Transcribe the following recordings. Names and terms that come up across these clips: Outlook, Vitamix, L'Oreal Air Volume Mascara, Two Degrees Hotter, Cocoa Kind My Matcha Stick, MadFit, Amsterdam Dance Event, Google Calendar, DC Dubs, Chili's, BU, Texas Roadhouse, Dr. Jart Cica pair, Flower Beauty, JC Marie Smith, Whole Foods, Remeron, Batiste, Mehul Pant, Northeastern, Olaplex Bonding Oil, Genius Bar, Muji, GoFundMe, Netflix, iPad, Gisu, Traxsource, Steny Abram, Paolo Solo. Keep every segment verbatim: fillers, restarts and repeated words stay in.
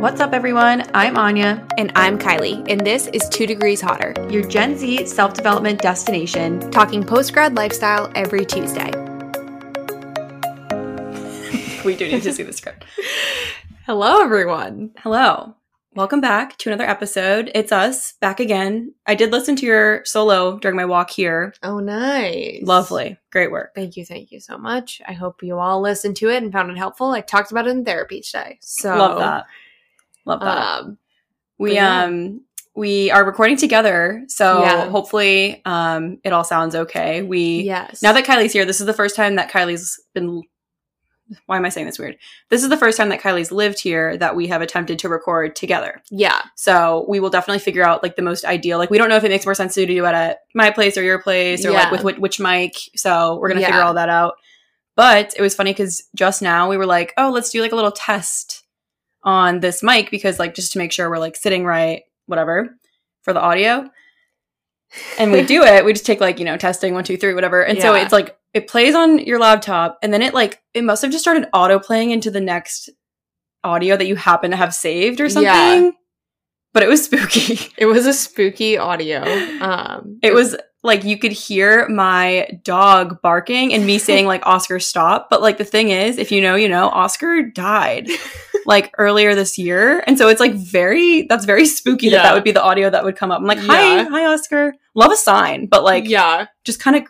What's up, everyone? I'm Anya. And I'm Kylie. And this is Two Degrees Hotter, your Gen Z self-development destination, talking post-grad lifestyle every Tuesday. We do need to see the script. Hello, everyone. Hello. Welcome back to another episode. It's us back again. I did listen to your solo during my walk here. Oh, nice. Lovely. Great work. Thank you. Thank you so much. I hope you all listened to it and found it helpful. I talked about it in therapy each day. So love that. Love that. Um, we yeah. um we are recording together, so yeah. hopefully um it all sounds okay. We yes. Now that Kylie's here, this is the first time that Kylie's been. Why am I saying this weird? This is the first time that Kylie's lived here that we have attempted to record together. Yeah. So we will definitely figure out like the most ideal. Like we don't know if it makes more sense to do it at my place or your place or yeah. like with which, which mic. So we're going to yeah. figure all that out. But it was funny because just now we were like, oh, let's do like a little test on this mic because like just to make sure we're like sitting right, whatever, for the audio. And we do it. We just take like, you know, testing one, two, three, whatever. And yeah. so it's like. It plays on your laptop, and then it, like, it must have just started auto-playing into the next audio that you happen to have saved or something. Yeah. But it was spooky. It was a spooky audio. Um, it was, like, you could hear my dog barking and me saying, like, Oscar, stop. But, like, the thing is, if you know, you know, Oscar died, like, earlier this year. And so it's, like, very, that's very spooky yeah. that that would be the audio that would come up. I'm like, hi, yeah. hi, Oscar. Love a sign. But, like, yeah, just kind of...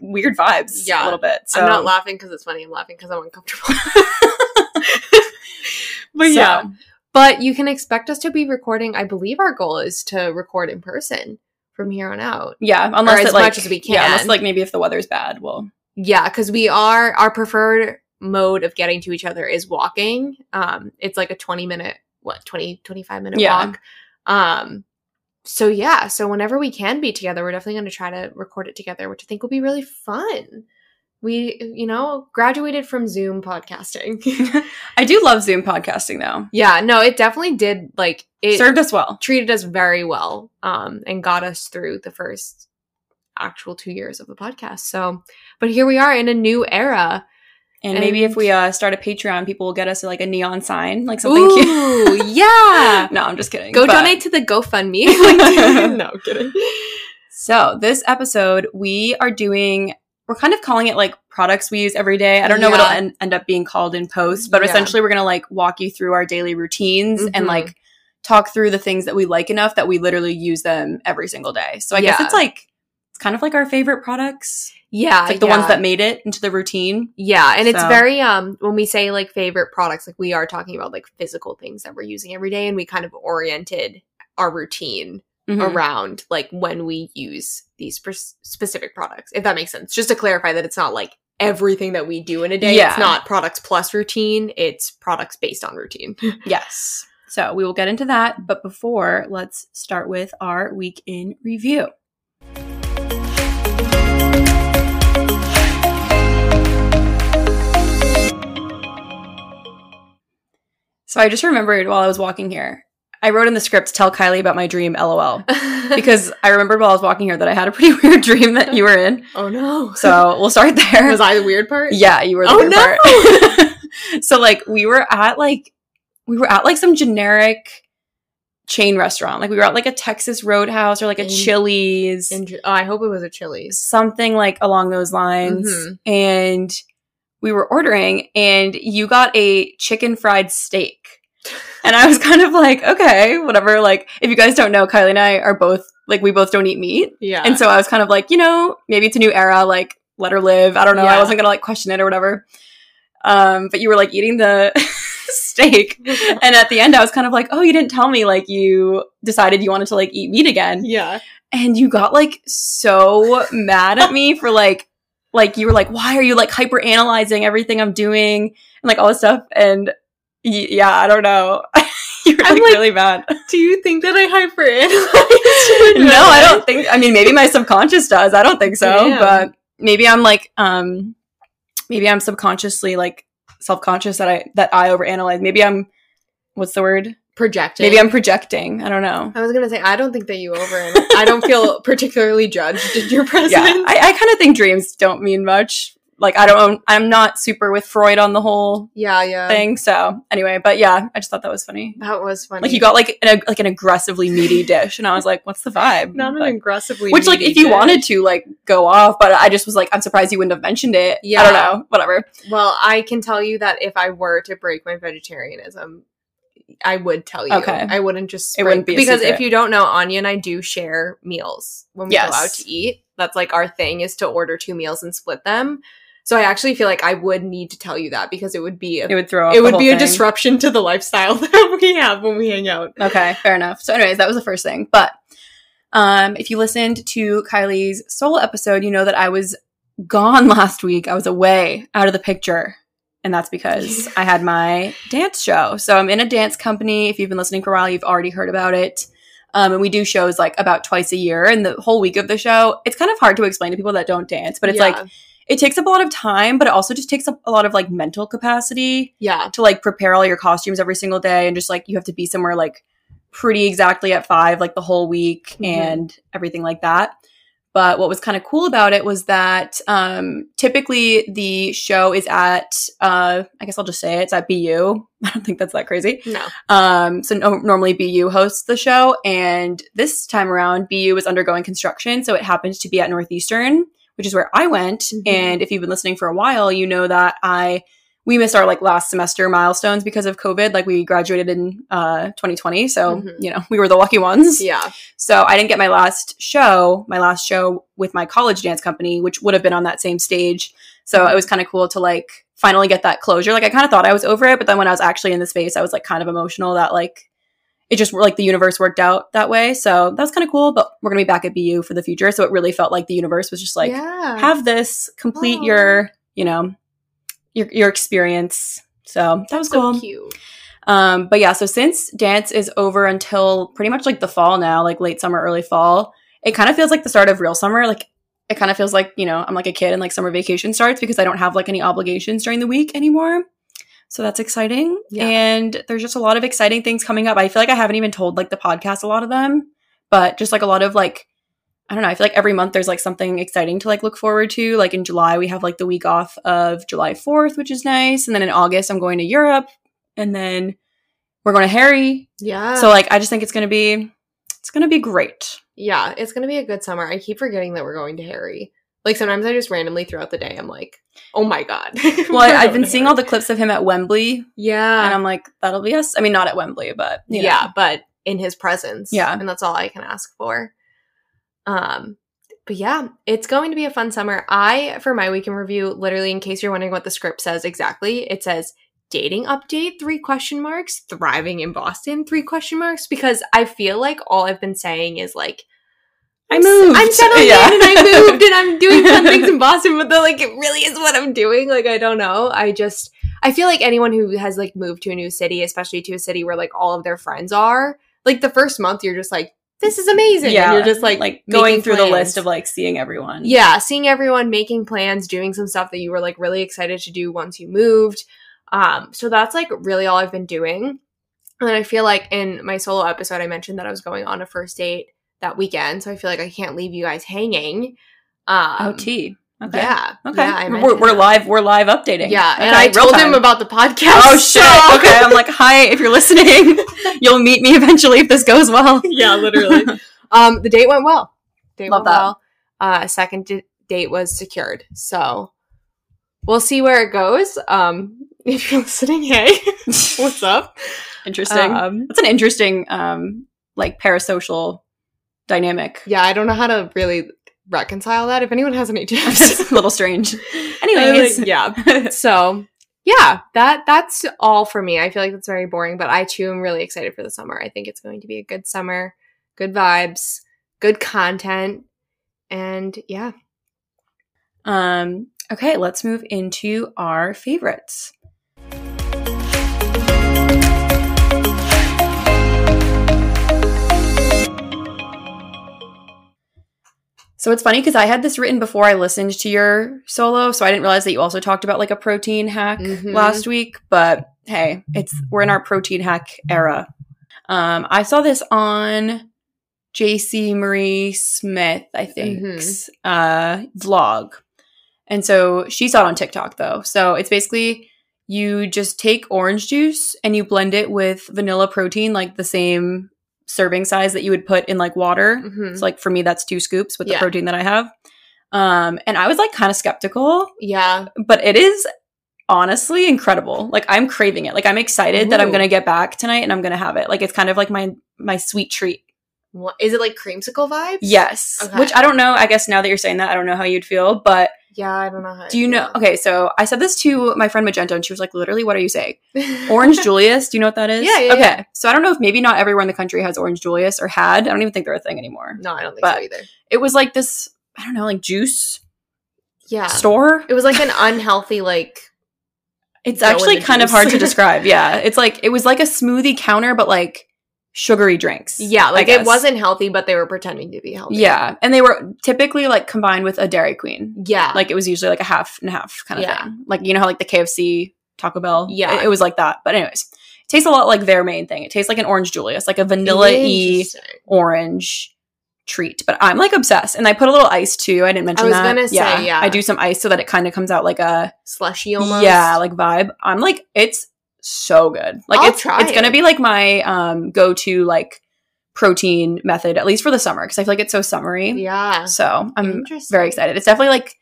weird vibes yeah. a little bit. So. I'm not laughing because it's funny. I'm laughing because I'm uncomfortable. But so. yeah. But you can expect us to be recording. I believe our goal is to record in person from here on out. Yeah. Unless as it, like, much as we can. Yeah, unless like maybe if the weather's bad, we'll. Yeah. Because we are, our preferred mode of getting to each other is walking. Um, it's like a twenty minute, what, twenty, twenty-five minute yeah. walk. Um, So yeah, so whenever we can be together, we're definitely going to try to record it together, which I think will be really fun. We, you know, graduated from Zoom podcasting. I do love Zoom podcasting though. Yeah, no, it definitely did, like, it served us well. Treated us very well um, and got us through the first actual two years of the podcast. So, but here we are in a new era. And, and maybe if we uh, start a Patreon, people will get us like a neon sign, like something ooh, cute. yeah. No, I'm just kidding. Go but... donate to the GoFundMe. Like, no, kidding. So this episode, we are doing, we're kind of calling it like products we use every day. I don't know yeah. what it'll en- end up being called in post, but yeah. essentially we're going to like walk you through our daily routines mm-hmm. and like talk through the things that we like enough that we literally use them every single day. So I yeah. guess it's like, it's kind of like our favorite products. Yeah. It's like the yeah. ones that made it into the routine. Yeah. And so. It's very, um, when we say like favorite products, like we are talking about like physical things that we're using every day. And we kind of oriented our routine mm-hmm. around like when we use these pre- specific products, if that makes sense. Just to clarify that it's not like everything that we do in a day. Yeah. It's not products plus routine. It's products based on routine. Yes. So we will get into that. But before, let's start with our week in review. So I just remembered while I was walking here, I wrote in the script, tell Kylie about my dream, L O L. Because I remembered while I was walking here that I had a pretty weird dream that you were in. Oh, no. So we'll start there. Was I the weird part? Yeah, you were the oh, weird no. part. So like we were at like, we were at like some generic chain restaurant. Like we were at like a Texas Roadhouse or like a in, Chili's. In, oh, I hope it was a Chili's. Something like along those lines. Mm-hmm. And... we were ordering and you got a chicken fried steak. And I was kind of like, okay, whatever. Like, if you guys don't know, Kylie and I are both, like, we both don't eat meat. Yeah. And so I was kind of like, you know, maybe it's a new era, like, let her live. I don't know. Yeah. I wasn't going to, like, question it or whatever. Um, but you were, like, eating the steak. And at the end, I was kind of like, oh, you didn't tell me, like, you decided you wanted to, like, eat meat again. Yeah. And you got, like, so mad at me for, like, like, you were like, why are you, like, hyper-analyzing everything I'm doing and, like, all this stuff? And, y- yeah, I don't know. You're, like, like, really bad. Do you think that I hyper-analyze? No, I don't think – I mean, maybe my subconscious does. I don't think so. Damn. But maybe I'm, like – um, maybe I'm subconsciously, like, self-conscious that I that I overanalyze. Maybe I'm – what's the word? Projecting. Maybe I'm projecting. I don't know. I was going to say, I don't think that you overanalyze. I don't feel particularly judged in your presence. Yeah, I, I kind of think dreams don't mean much like, I don't, I'm not super with Freud on the whole yeah, yeah. thing. So anyway, but yeah, I just thought that was funny. That was funny. Like, you got like an, like an aggressively meaty dish. And I was like, what's the vibe? Not an like, aggressively Which meaty like, if you dish. wanted to like go off, but I just was like, I'm surprised you wouldn't have mentioned it. Yeah. I don't know. Whatever. Well, I can tell you that if I were to break my vegetarianism, I would tell you. Okay. I wouldn't just spring. It wouldn't be a Because secret. If you don't know, Anya and I do share meals when we yes. go out to eat. That's like our thing, is to order two meals and split them. So I actually feel like I would need to tell you that, because it would be a, it would throw up it would be thing. a disruption to the lifestyle that we have when we hang out. Okay, fair enough. So anyways, that was the first thing. But um, if you listened to Kylie's solo episode, you know that I was gone last week. I was away, out of the picture. And that's because I had my dance show. So I'm in a dance company. If you've been listening for a while, you've already heard about it. Um, and we do shows like about twice a year. And the whole week of the show, it's kind of hard to explain to people that don't dance. But it's yeah. like, it takes up a lot of time, but it also just takes up a lot of like mental capacity. Yeah. To like prepare all your costumes every single day. And just like, you have to be somewhere like pretty exactly at five, like the whole week mm-hmm. and everything like that. But what was kind of cool about it was that um, typically the show is at, uh, I guess I'll just say it, it's at B U. I don't think that's that crazy. No. Um, so no, normally B U hosts the show. And this time around, B U was undergoing construction. So it happens to be at Northeastern, which is where I went. Mm-hmm. And if you've been listening for a while, you know that I we missed our like last semester milestones because of COVID. Like, we graduated in uh, twenty twenty. So, mm-hmm. you know, we were the lucky ones. Yeah. So I didn't get my last show, my last show with my college dance company, which would have been on that same stage. So it was kind of cool to like finally get that closure. Like, I kind of thought I was over it, but then when I was actually in the space, I was like kind of emotional that like it just like the universe worked out that way. So that was kind of cool, but we're going to be back at B U for the future. So it really felt like the universe was just like, yeah. have this, complete oh. your, you know, Your, your experience. So that was so cool. Cute. Um, but yeah, so since dance is over until pretty much like the fall now, like late summer, early fall, it kind of feels like the start of real summer. Like, it kind of feels like, you know, I'm like a kid and like summer vacation starts, because I don't have like any obligations during the week anymore. So that's exciting. Yeah. And there's just a lot of exciting things coming up. I feel like I haven't even told like the podcast a lot of them, but just like a lot of like, I don't know. I feel like every month there's like something exciting to like look forward to. Like in July, we have like the week off of July fourth, which is nice. And then in August, I'm going to Europe, and then we're going to Harry. Yeah. So like, I just think it's going to be, it's going to be great. Yeah. It's going to be a good summer. I keep forgetting that we're going to Harry. Like, sometimes I just randomly throughout the day, I'm like, oh my God. Well, I, I've been seeing all the clips of him at Wembley. Yeah. And I'm like, that'll be us. I mean, not at Wembley, but you know. Yeah, but in his presence. Yeah. And that's all I can ask for. Um, but yeah, it's going to be a fun summer. I, for my weekend review, literally, in case you're wondering what the script says exactly, it says dating update, three question marks, thriving in Boston, three question marks, because I feel like all I've been saying is like, I moved. I'm settling yeah. in and I moved and I'm doing fun things in Boston, but the, like, it really is what I'm doing. Like, I don't know. I just, I feel like anyone who has like moved to a new city, especially to a city where like all of their friends are, like the first month you're just like, this is amazing. Yeah. And you're just like, like going through plans. the list of like seeing everyone. Yeah. Seeing everyone, making plans, doing some stuff that you were like really excited to do once you moved. Um, so that's like really all I've been doing. And I feel like in my solo episode, I mentioned that I was going on a first date that weekend. So I feel like I can't leave you guys hanging. Um, oh, tea. Okay. Yeah. Okay. Yeah, we're we're live. We're live updating. Yeah. Okay, and I told time. him about the podcast. Oh shit. Okay. I'm like, hi. If you're listening, you'll meet me eventually if this goes well. Yeah. Literally. um. The date went well. Date Love went that. well. Uh. Second d- date was secured. So we'll see where it goes. Um. If you're listening, hey, what's up? Interesting. Um. That's an interesting um like parasocial dynamic. Yeah. I don't know how to really reconcile that, if anyone has any tips. A little strange. Anyways, like, yeah. So yeah, that that's all for me. I feel like that's very boring, but I too am really excited for the summer. I think it's going to be a good summer, good vibes, good content, and yeah. Um. Okay, let's move into our favorites. So it's funny because I had this written before I listened to your solo, so I didn't realize that you also talked about like a protein hack mm-hmm. last week. But hey, it's we're in our protein hack era. Um, I saw this on J C Marie Smith, I think, mm-hmm. uh, vlog, And so she saw it on TikTok though. So it's basically you just take orange juice and you blend it with vanilla protein, like the same serving size that you would put in like water. Mm-hmm. So like for me, that's two scoops with yeah. the protein that I have. Um, and I was like kind of skeptical. Yeah. But it is honestly incredible. Like I'm craving it. Like I'm excited Ooh. That I'm going to get back tonight and I'm going to have it. Like it's kind of like my, my sweet treat. What? Is it like creamsicle vibes? Yes. Okay. Which I don't know. I guess now that you're saying that, I don't know how you'd feel, but yeah, I don't know how. Do you know? Okay, so I said this to my friend Magenta, and she was like, literally, what are you saying? Orange Julius, do you know what that is? Yeah, yeah, okay, yeah. So I don't know if maybe not everywhere in the country has Orange Julius or had. I don't even think they're a thing anymore. No, I don't think but so either. It was like this, I don't know, like juice yeah. store? It was like an unhealthy, like... It's actually kind juice. Of hard to describe, yeah. It's like, it was like a smoothie counter, but like sugary drinks. Yeah, like it wasn't healthy, but they were pretending to be healthy. Yeah, and they were typically like combined with a Dairy Queen. Yeah. Like it was usually like a half and a half kind of yeah. thing. Like, you know how like the K F C, Taco Bell? Yeah. It, it was like that. But anyways, it tastes a lot like their main thing. It tastes like an Orange Julius, like a vanilla-y orange treat. But I'm like obsessed. And I put a little ice too. I didn't mention that. I was going to yeah. say, yeah. I do some ice so that it kind of comes out like a... Slushy almost. Yeah, like vibe. I'm like, it's... so good. Like I'll it's it's it. Gonna be like my um go-to like protein method, at least for the summer, because I feel like it's so summery. Yeah. So I'm very excited. It's definitely like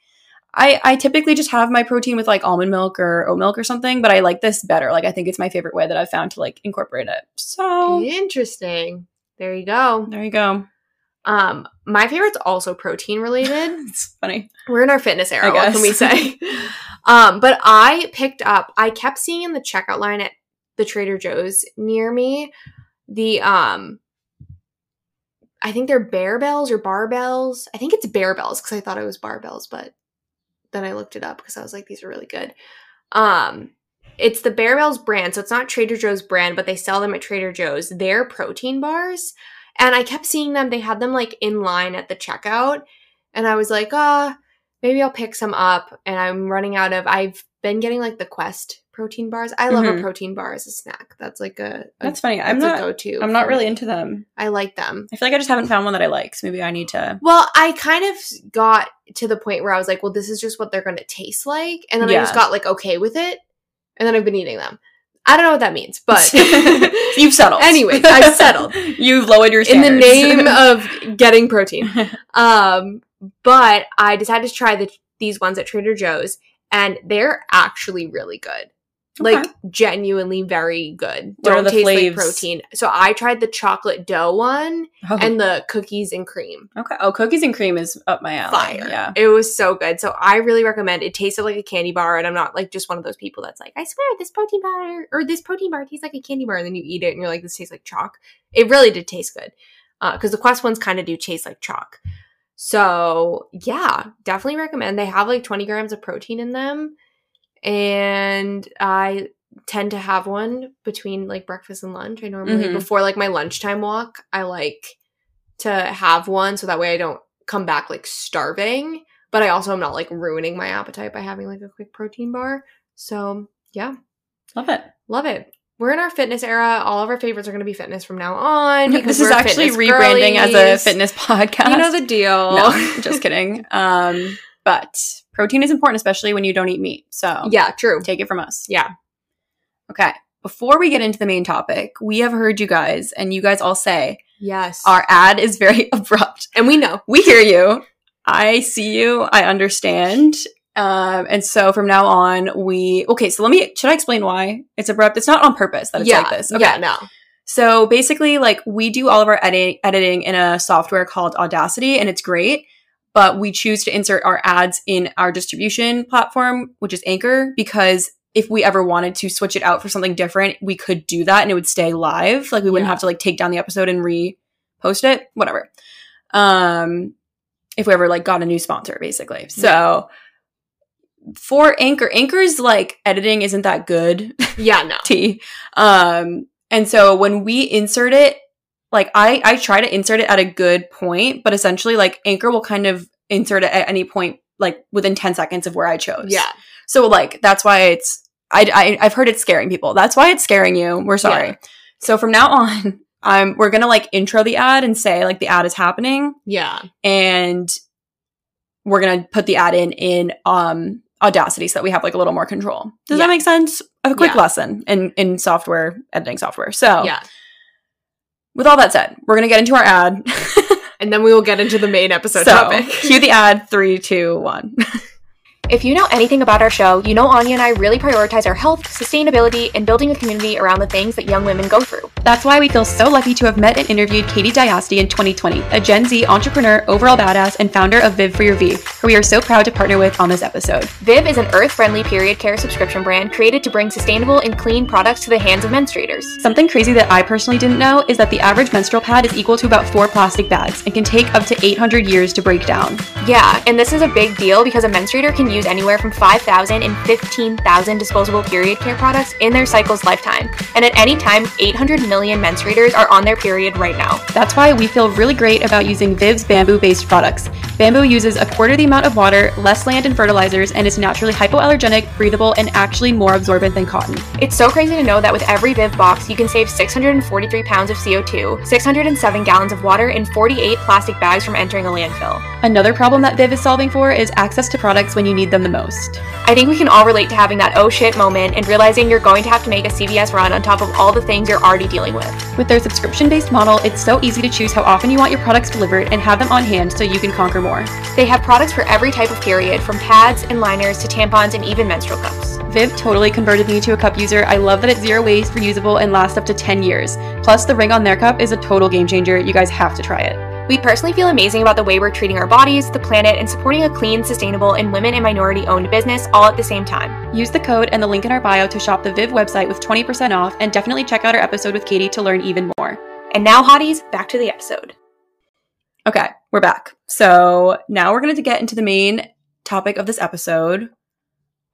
I I typically just have my protein with like almond milk or oat milk or something, but I like this better. Like I think it's my favorite way that I've found to like incorporate it. So interesting. There you go. There you go. Um, my favorite's also protein related. It's funny. We're in our fitness era, what can we say? um, but I picked up, I kept seeing in the checkout line at the Trader Joe's near me, the, um, I think they're Bearbells or Barbells. I think it's Bearbells because I thought it was Barbells, but then I looked it up because I was like, these are really good. Um, it's the Bearbells brand. So it's not Trader Joe's brand, but they sell them at Trader Joe's. They're protein bars. And I kept seeing them. They had them, like, in line at the checkout. And I was like, ah, oh, maybe I'll pick some up. And I'm running out of – I've been getting, like, the Quest protein bars. I love mm-hmm. a protein bar as a snack. That's, like, a, a – That's funny. I'm that's not – go-to. I'm not really me. Into them. I like them. I feel like I just haven't found one that I like, so maybe I need to – Well, I kind of got to the point where I was like, well, this is just what they're going to taste like. And then yeah. I just got, like, okay with it. And then I've been eating them. I don't know what that means, but you've settled. Anyways, I've settled. You've lowered your standards. In the name of getting protein. Um, but I decided to try the, these ones at Trader Joe's, and they're actually really good. Like, okay. genuinely very good. What don't the taste flaves? Like protein. So I tried the chocolate dough one oh. and the cookies and cream. Okay. Oh, cookies and cream is up my alley. Fire. Yeah. It was so good. So I really recommend it. It tasted like a candy bar, and I'm not like just one of those people that's like, I swear this protein bar or this protein bar tastes like a candy bar, and then you eat it and you're like, this tastes like chalk. It really did taste good. Uh, because the Quest ones kind of do taste like chalk. So yeah, definitely recommend. They have like twenty grams of protein in them. And I tend to have one between, like, breakfast and lunch. I normally, mm-hmm. before, like, my lunchtime walk, I like to have one so that way I don't come back, like, starving. But I also am not, like, ruining my appetite by having, like, a quick protein bar. So, yeah. Love it. Love it. We're in our fitness era. All of our favorites are going to be fitness from now on. This is actually rebranding girlies. As a fitness podcast. You know the deal. No, just kidding. Um, but... Protein is important, especially when you don't eat meat. So yeah, true. Take it from us. Yeah. Okay. Before we get into the main topic, we have heard you guys, and you guys all say, yes, our ad is very abrupt. And we know. We hear you. I see you. I understand. Um, and so from now on, we – okay, so let me – should I explain why it's abrupt? It's not on purpose that it's yeah. like this. Okay. Yeah, no. So basically, like, we do all of our edi- editing in a software called Audacity, and it's great. But we choose to insert our ads in our distribution platform, which is Anchor, because if we ever wanted to switch it out for something different, we could do that and it would stay live. Like we wouldn't yeah. have to like take down the episode and repost it, whatever. Um, if we ever like got a new sponsor, basically. So yeah. for Anchor, Anchor's like editing isn't that good. Yeah, no. T. Um, and so when we insert it, like, I, I try to insert it at a good point, but essentially, like, Anchor will kind of insert it at any point, like, within ten seconds of where I chose. Yeah. So, like, that's why it's I, – I, I've heard it's scaring people. That's why it's scaring you. We're sorry. Yeah. So, from now on, I'm, we're going to, like, intro the ad and say, like, the ad is happening. Yeah. And we're going to put the ad in in um, Audacity so that we have like a little more control. Does yeah. that make sense? A quick yeah. lesson in, in software, editing software. So yeah. with all that said, we're going to get into our ad. And then we will get into the main episode so, topic. Cue the ad, three, two, one. If you know anything about our show, you know Anya and I really prioritize our health, sustainability, and building a community around the things that young women go through. That's why we feel so lucky to have met and interviewed Katie Diasti in twenty twenty, a Gen Z entrepreneur, overall badass, and founder of Viv for Your V, who we are so proud to partner with on this episode. Viv is an earth-friendly period care subscription brand created to bring sustainable and clean products to the hands of menstruators. Something crazy that I personally didn't know is that the average menstrual pad is equal to about four plastic bags and can take up to eight hundred years to break down. Yeah, and this is a big deal because a menstruator can use use anywhere from five thousand and fifteen thousand disposable period care products in their cycle's lifetime. And at any time, eight hundred million menstruators are on their period right now. That's why we feel really great about using Viv's bamboo-based products. Bamboo uses a quarter the amount of water, less land and fertilizers, and is naturally hypoallergenic, breathable, and actually more absorbent than cotton. It's so crazy to know that with every Viv box, you can save six hundred forty-three pounds of C O two, six hundred seven gallons of water, and forty-eight plastic bags from entering a landfill. Another problem that Viv is solving for is access to products when you need them the most. I think we can all relate to having that oh shit moment and realizing you're going to have to make a C V S run on top of all the things you're already dealing with. With their subscription-based model, it's so easy to choose how often you want your products delivered and have them on hand so you can conquer more. They have products for every type of period, from pads and liners to tampons and even menstrual cups. Viv totally converted me to a cup user. I love that it's zero waste, reusable, and lasts up to ten years. Plus, the ring on their cup is a total game changer. You guys have to try it. We personally feel amazing about the way we're treating our bodies, the planet, and supporting a clean, sustainable, and women and minority-owned business all at the same time. Use the code and the link in our bio to shop the Viv website with twenty percent off, and definitely check out our episode with Katie to learn even more. And now, hotties, back to the episode. Okay, we're back. So now we're going to get into the main topic of this episode.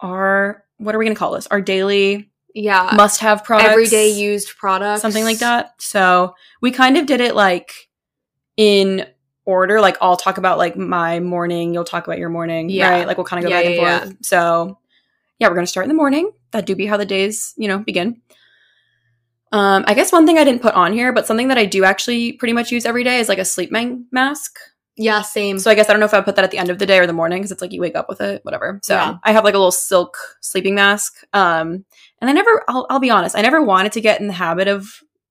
Our, what are we going to call this? Our daily... Yeah. Must-have products. Everyday used products. Something like that. So we kind of did it like... in order, like I'll talk about like my morning, you'll talk about your morning, yeah. right? Like we'll kind of go yeah, back yeah, and forth. Yeah. So yeah, we're going to start in the morning. That do be how the days, you know, begin. Um, I guess one thing I didn't put on here, but something that I do actually pretty much use every day is like a sleep man- mask. Yeah, same. So I guess I don't know if I put that at the end of the day or the morning because it's like you wake up with it, whatever. So yeah. I have like a little silk sleeping mask. Um, and I never, I'll, I'll be honest, I never wanted to get in the habit of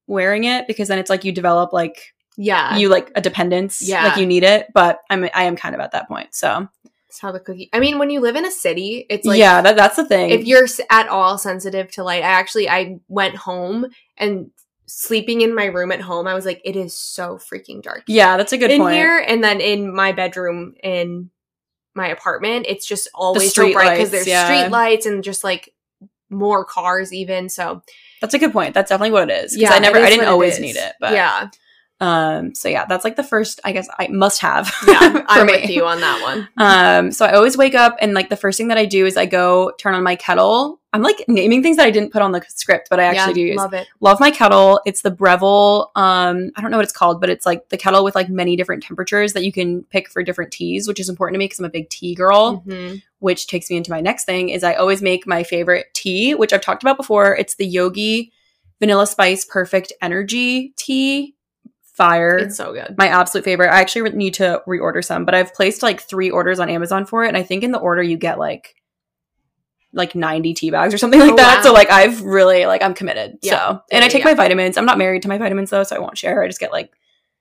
wearing it because then it's like you develop like yeah you like a dependence yeah like you need it, but i'm i am kind of at that point. So it's how the cookie i mean when you live in a city, it's like yeah that, that's the thing. If you're at all sensitive to light, i actually i went home and sleeping in my room at home, I was like, it is so freaking dark yeah that's a good in point here, and then in my bedroom in my apartment it's just always so bright because there's yeah. street lights and just like more cars even. So that's a good point. That's definitely what it is because yeah, i never i didn't always need it, but yeah Um, so yeah, that's like the first, I guess I must have. Yeah, I'm me. with you on that one. Um, so I always wake up and like the first thing that I do is I go turn on my kettle. I'm like naming things that I didn't put on the script, but I actually yeah, do use. Love it. Love my kettle. It's the Breville. Um, I don't know what it's called, but it's like the kettle with like many different temperatures that you can pick for different teas, which is important to me because I'm a big tea girl, mm-hmm. which takes me into my next thing is I always make my favorite tea, which I've talked about before. It's the Yogi Vanilla Spice Perfect Energy Tea. Fire. It's so good. My absolute favorite. I actually need to reorder some, but I've placed like three orders on Amazon for it. And I think in the order you get like like ninety tea bags or something like oh, that. Wow. So like I've really like I'm committed. Yeah. So and yeah, I take yeah. my vitamins. I'm not married to my vitamins though, so I won't share. I just get like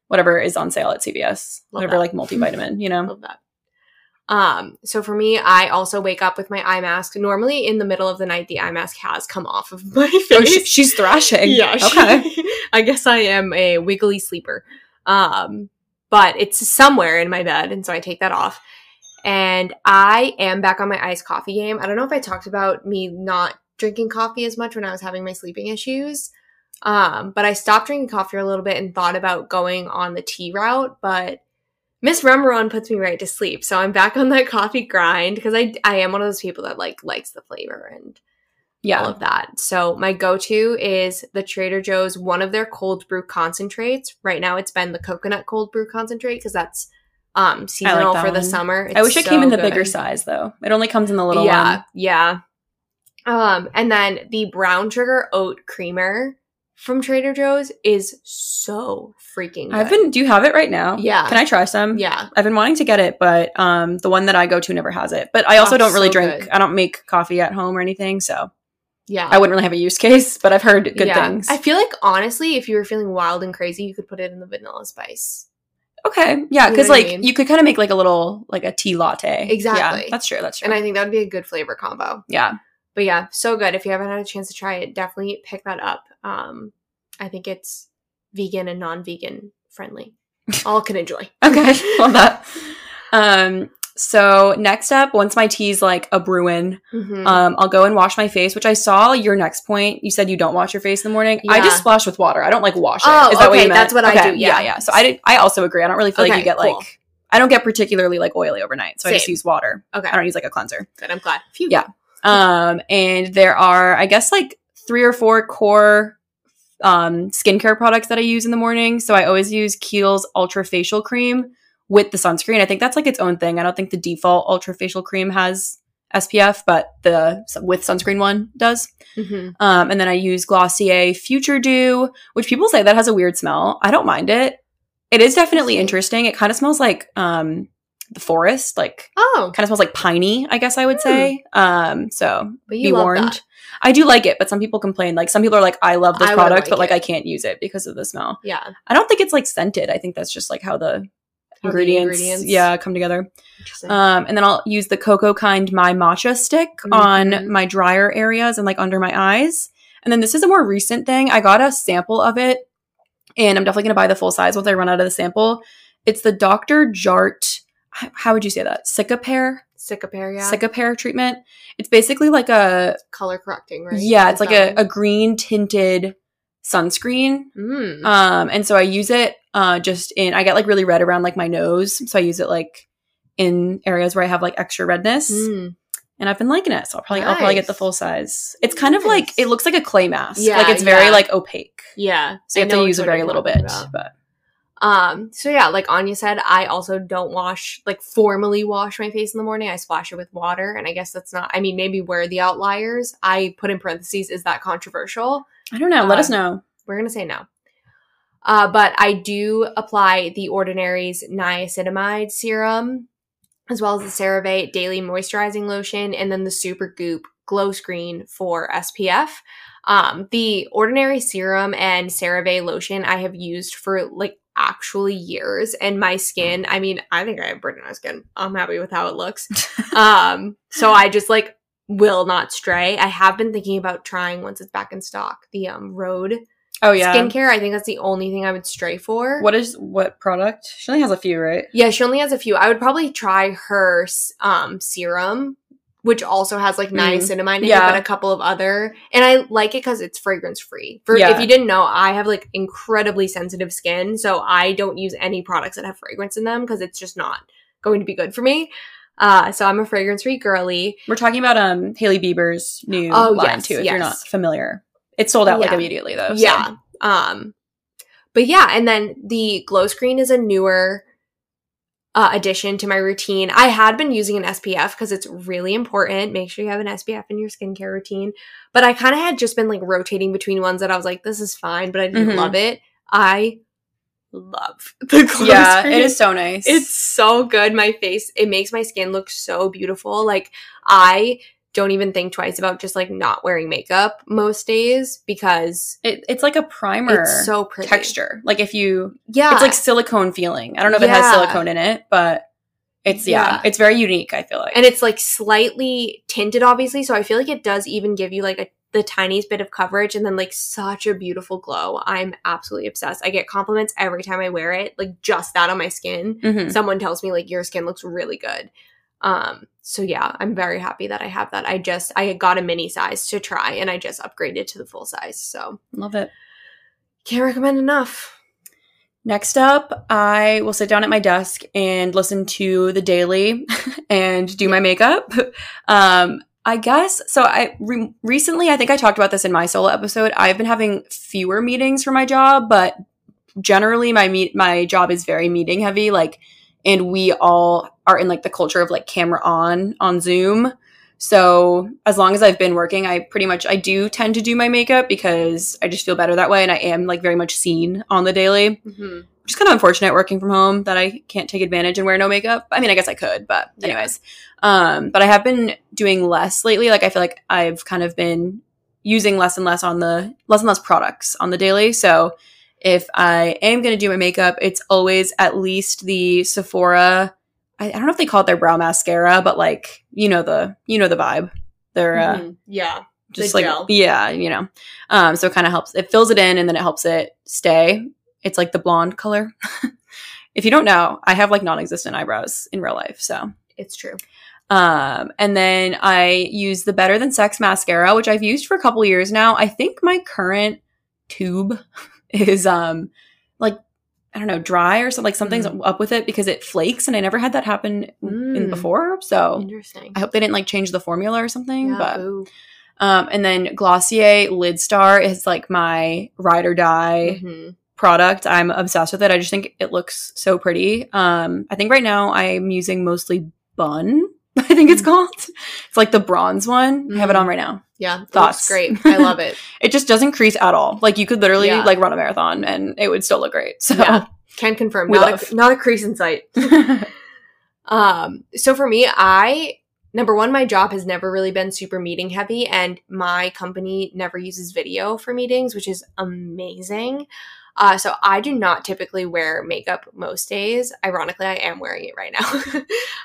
whatever is on sale at C V S. Love whatever that. Like multivitamin, you know. Love that. Um, so for me, I also wake up with my eye mask. Normally in the middle of the night, the eye mask has come off of my face. Oh, she, she's thrashing. Yeah. Okay. She, I guess I am a wiggly sleeper. Um, but it's somewhere in my bed. And so I take that off and I am back on my iced coffee game. I don't know if I talked about me not drinking coffee as much when I was having my sleeping issues. Um, but I stopped drinking coffee a little bit and thought about going on the tea route, but Miss Remeron puts me right to sleep, so I'm back on that coffee grind because I, I am one of those people that, like, likes the flavor and yeah. all of that. So my go-to is the Trader Joe's, one of their cold brew concentrates. Right now it's been the coconut cold brew concentrate because that's um, seasonal like that for one. the summer. It's I wish so it came in the good. bigger size, though. It only comes in the little yeah, one. Yeah, yeah. Um, and then the brown sugar oat creamer from Trader Joe's is so freaking good. I've been, do you have it right now? Yeah. Can I try some? Yeah. I've been wanting to get it, but um, the one that I go to never has it. But I also oh, don't really so drink. Good. I don't make coffee at home or anything, so yeah, I wouldn't really have a use case, but I've heard good yeah. things. I feel like, honestly, if you were feeling wild and crazy, you could put it in the vanilla spice. Okay. Yeah, because, you know like, I mean? you could kind of make, like, a little, like, a tea latte. Exactly. Yeah, that's true. That's true. And I think that would be a good flavor combo. Yeah. But, yeah, so good. If you haven't had a chance to try it, definitely pick that up. Um, I think it's vegan and non-vegan friendly. All can enjoy. Okay. Love that. Um, so next up, once my tea's, like, a brewin', mm-hmm. um, I'll go and wash my face, which I saw your next point. You said you don't wash your face in the morning. Yeah. I just splash with water. I don't, like, wash it. Oh, Is that okay. What you meant? That's what okay. I do. Yeah. yeah, yeah. So I did, I also agree. I don't really feel okay, like you get, cool. like – I don't get particularly, like, oily overnight, so Same. I just use water. Okay. I don't use, like, a cleanser. Good. I'm glad. Phew. Yeah. Um, and there are, I guess, like three or four core, um, skincare products that I use in the morning. So I always use Kiehl's Ultra Facial Cream with the sunscreen. I think that's like its own thing. I don't think the default Ultra Facial Cream has S P F, but the with sunscreen one does. Mm-hmm. Um, and then I use Glossier Future Dew, which people say that has a weird smell. I don't mind it. It is definitely interesting. It kind of smells like, um, the forest, like, oh, kind of smells like piney, I guess I would mm. say. Um, so but you be love warned. That. I do like it, but some people complain. Like, some people are like, I love this I product, like but like, it. I can't use it because of the smell. Yeah. I don't think it's like scented. I think that's just like how the, how ingredients, the ingredients, yeah, come together. Um, and then I'll use the Cocoa Kind My Matcha stick mm-hmm. on my drier areas and like under my eyes. And then this is a more recent thing. I got a sample of it, and I'm definitely going to buy the full size once I run out of the sample. It's the Doctor Jart. How would you say that? Cica pair? Cica pair, yeah. Cica pair treatment. It's basically like a... color correcting, right? Yeah, it's like a, a green tinted sunscreen. Mm. Um, and so I use it uh, just in... I get like really red around like my nose. So I use it like in areas where I have like extra redness. Mm. And I've been liking it. So I'll probably, nice. I'll probably get the full size. It's kind nice. Of like... It looks like a clay mask. Yeah, like it's very yeah. like opaque. Yeah. So you have to use it very little bit. About. But... Um, so yeah, like Anya said, I also don't wash, like formally wash my face in the morning. I splash it with water, and I guess that's not, I mean, maybe we're the outliers. I put in parentheses, is that controversial? I don't know. Let uh, us know. We're going to say no. Uh, but I do apply The Ordinary's niacinamide serum, as well as the CeraVe Daily Moisturizing Lotion, and then the Super Goop Glow Screen for S P F. Um, the Ordinary serum and CeraVe lotion I have used for like actually years, and my skin, I mean, I think I have pretty nice skin. I'm happy with how it looks. um, so I just like will not stray. I have been thinking about trying, once it's back in stock, the um Rhode oh yeah skincare. I think that's the only thing I would stray for. What is what product? She only has a few, right? Yeah, she only has a few. I would probably try her um serum, which also has like niacinamide in yeah. it, but a couple of other. And I like it because it's fragrance free. For yeah. if you didn't know, I have like incredibly sensitive skin, so I don't use any products that have fragrance in them because it's just not going to be good for me. Uh, so I'm a fragrance free girly. We're talking about um Hailey Bieber's new oh, line yes, too. If yes. you're not familiar, it's sold out yeah. like immediately though. So. Yeah. Um, but yeah, and then the glow screen is a newer. Uh, addition to my routine. I had been using an S P F because it's really important. Make sure you have an S P F in your skincare routine. But I kind of had just been like rotating between ones that I was like, this is fine, but I didn't mm-hmm. love it. I love the glow yeah, screen. It is so nice. It's so good. My face, it makes my skin look so beautiful. Like I don't even think twice about just like not wearing makeup most days because it, it's like a primer. It's so pretty. Texture. Like if you, yeah, it's like silicone feeling. I don't know if yeah. it has silicone in it, but it's, yeah. yeah, it's very unique. I feel like, and it's like slightly tinted, obviously. So I feel like it does even give you like a, the tiniest bit of coverage, and then like such a beautiful glow. I'm absolutely obsessed. I get compliments every time I wear it. Like just that on my skin. Mm-hmm. Someone tells me like your skin looks really good. Um, so yeah, I'm very happy that I have that. I just, I got a mini size to try, and I just upgraded to the full size. So love it. Can't recommend enough. Next up, I will sit down at my desk and listen to The Daily and do my makeup. Um, I guess, so I re- recently, I think I talked about this in my solo episode. I've been having fewer meetings for my job, but generally my meet, my job is very meeting heavy. Like, and we all are in like the culture of like camera on on Zoom. So as long as I've been working, I pretty much, I do tend to do my makeup because I just feel better that way. And I am like very much seen on the daily, mm-hmm. which is kind of unfortunate working from home that I can't take advantage and wear no makeup. I mean, I guess I could, but anyways. Yeah. Um, but I have been doing less lately. Like I feel like I've kind of been using less and less on the, less and less products on the daily. So if I am going to do my makeup, it's always at least the Sephora, I don't know if they call it their brow mascara, but like, you know, the, you know, the vibe. They're, uh, mm-hmm. yeah, just like, gel. yeah, you know, um, so it kind of helps, it fills it in and then it helps it stay. It's like the blonde color. If you don't know, I have like non-existent eyebrows in real life. So it's true. Um, and then I use the Better Than Sex mascara, which I've used for a couple years now. I think my current tube is, um, like, I don't know, dry or something, like something's mm. up with it because it flakes and I never had that happen mm. in before. So interesting. I hope they didn't like change the formula or something, yeah, but, ooh. um, and then Glossier Lid Star is like my ride or die mm-hmm. product. I'm obsessed with it. I just think it looks so pretty. Um, I think right now I'm using mostly Bun, I think it's mm. called. It's like the bronze one. Mm. I have it on right now. Yeah. Thoughts. Great. I love it. It just doesn't crease at all. Like you could literally yeah. like run a marathon and it would still look great. So yeah. Can confirm. Not a, not a crease in sight. um, so for me, I, number one, my job has never really been super meeting heavy and my company never uses video for meetings, which is amazing. Uh, so I do not typically wear makeup most days. Ironically, I am wearing it right now.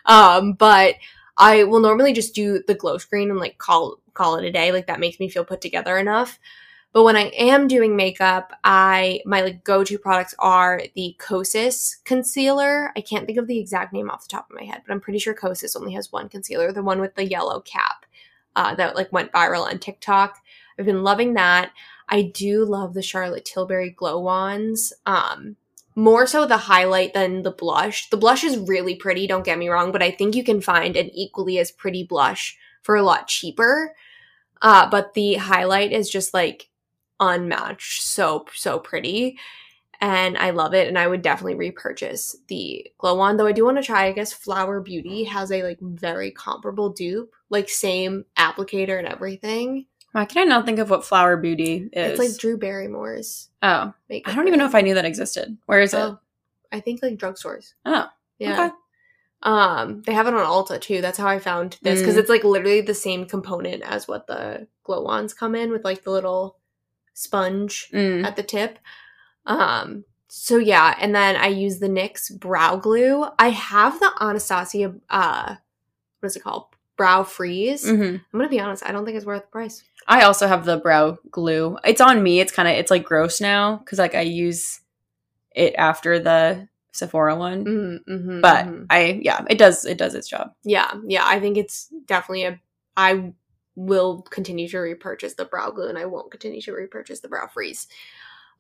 um, but I will normally just do the glow screen and like call call it a day. Like that makes me feel put together enough. But when I am doing makeup, I my like go-to products are the Kosas concealer. I can't think of the exact name off the top of my head, but I'm pretty sure Kosas only has one concealer, the one with the yellow cap uh, that like went viral on TikTok. I've been loving that. I do love the Charlotte Tilbury glow wands. Um, More so the highlight than the blush. The blush is really pretty, don't get me wrong, but I think you can find an equally as pretty blush for a lot cheaper. Uh, but the highlight is just like unmatched, so, so pretty. And I love it. And I would definitely repurchase the glow wand, though I do want to try, I guess, Flower Beauty has a like very comparable dupe, like same applicator and everything. Why can I not think of what Flower Beauty is? It's like Drew Barrymore's. Oh. Makeup. I don't even know if I knew that existed. Where is oh, it? I think like drugstores. Oh. Yeah. Okay. Um, they have it on Ulta too. That's how I found this. Because mm. it's like literally the same component as what the glow wands come in with like the little sponge mm. at the tip. Um, so yeah. And then I use the N Y X Brow Glue. I have the Anastasia, uh, what is it called? Brow Freeze. Mm-hmm. I'm going to be honest. I don't think it's worth the price. I also have the brow glue. It's on me. It's kind of, it's like gross now because like I use it after the Sephora one. Mm-hmm, mm-hmm, but mm-hmm. I, yeah, it does, it does its job. Yeah. Yeah. I think it's definitely a, I will continue to repurchase the brow glue and I won't continue to repurchase the Brow Freeze.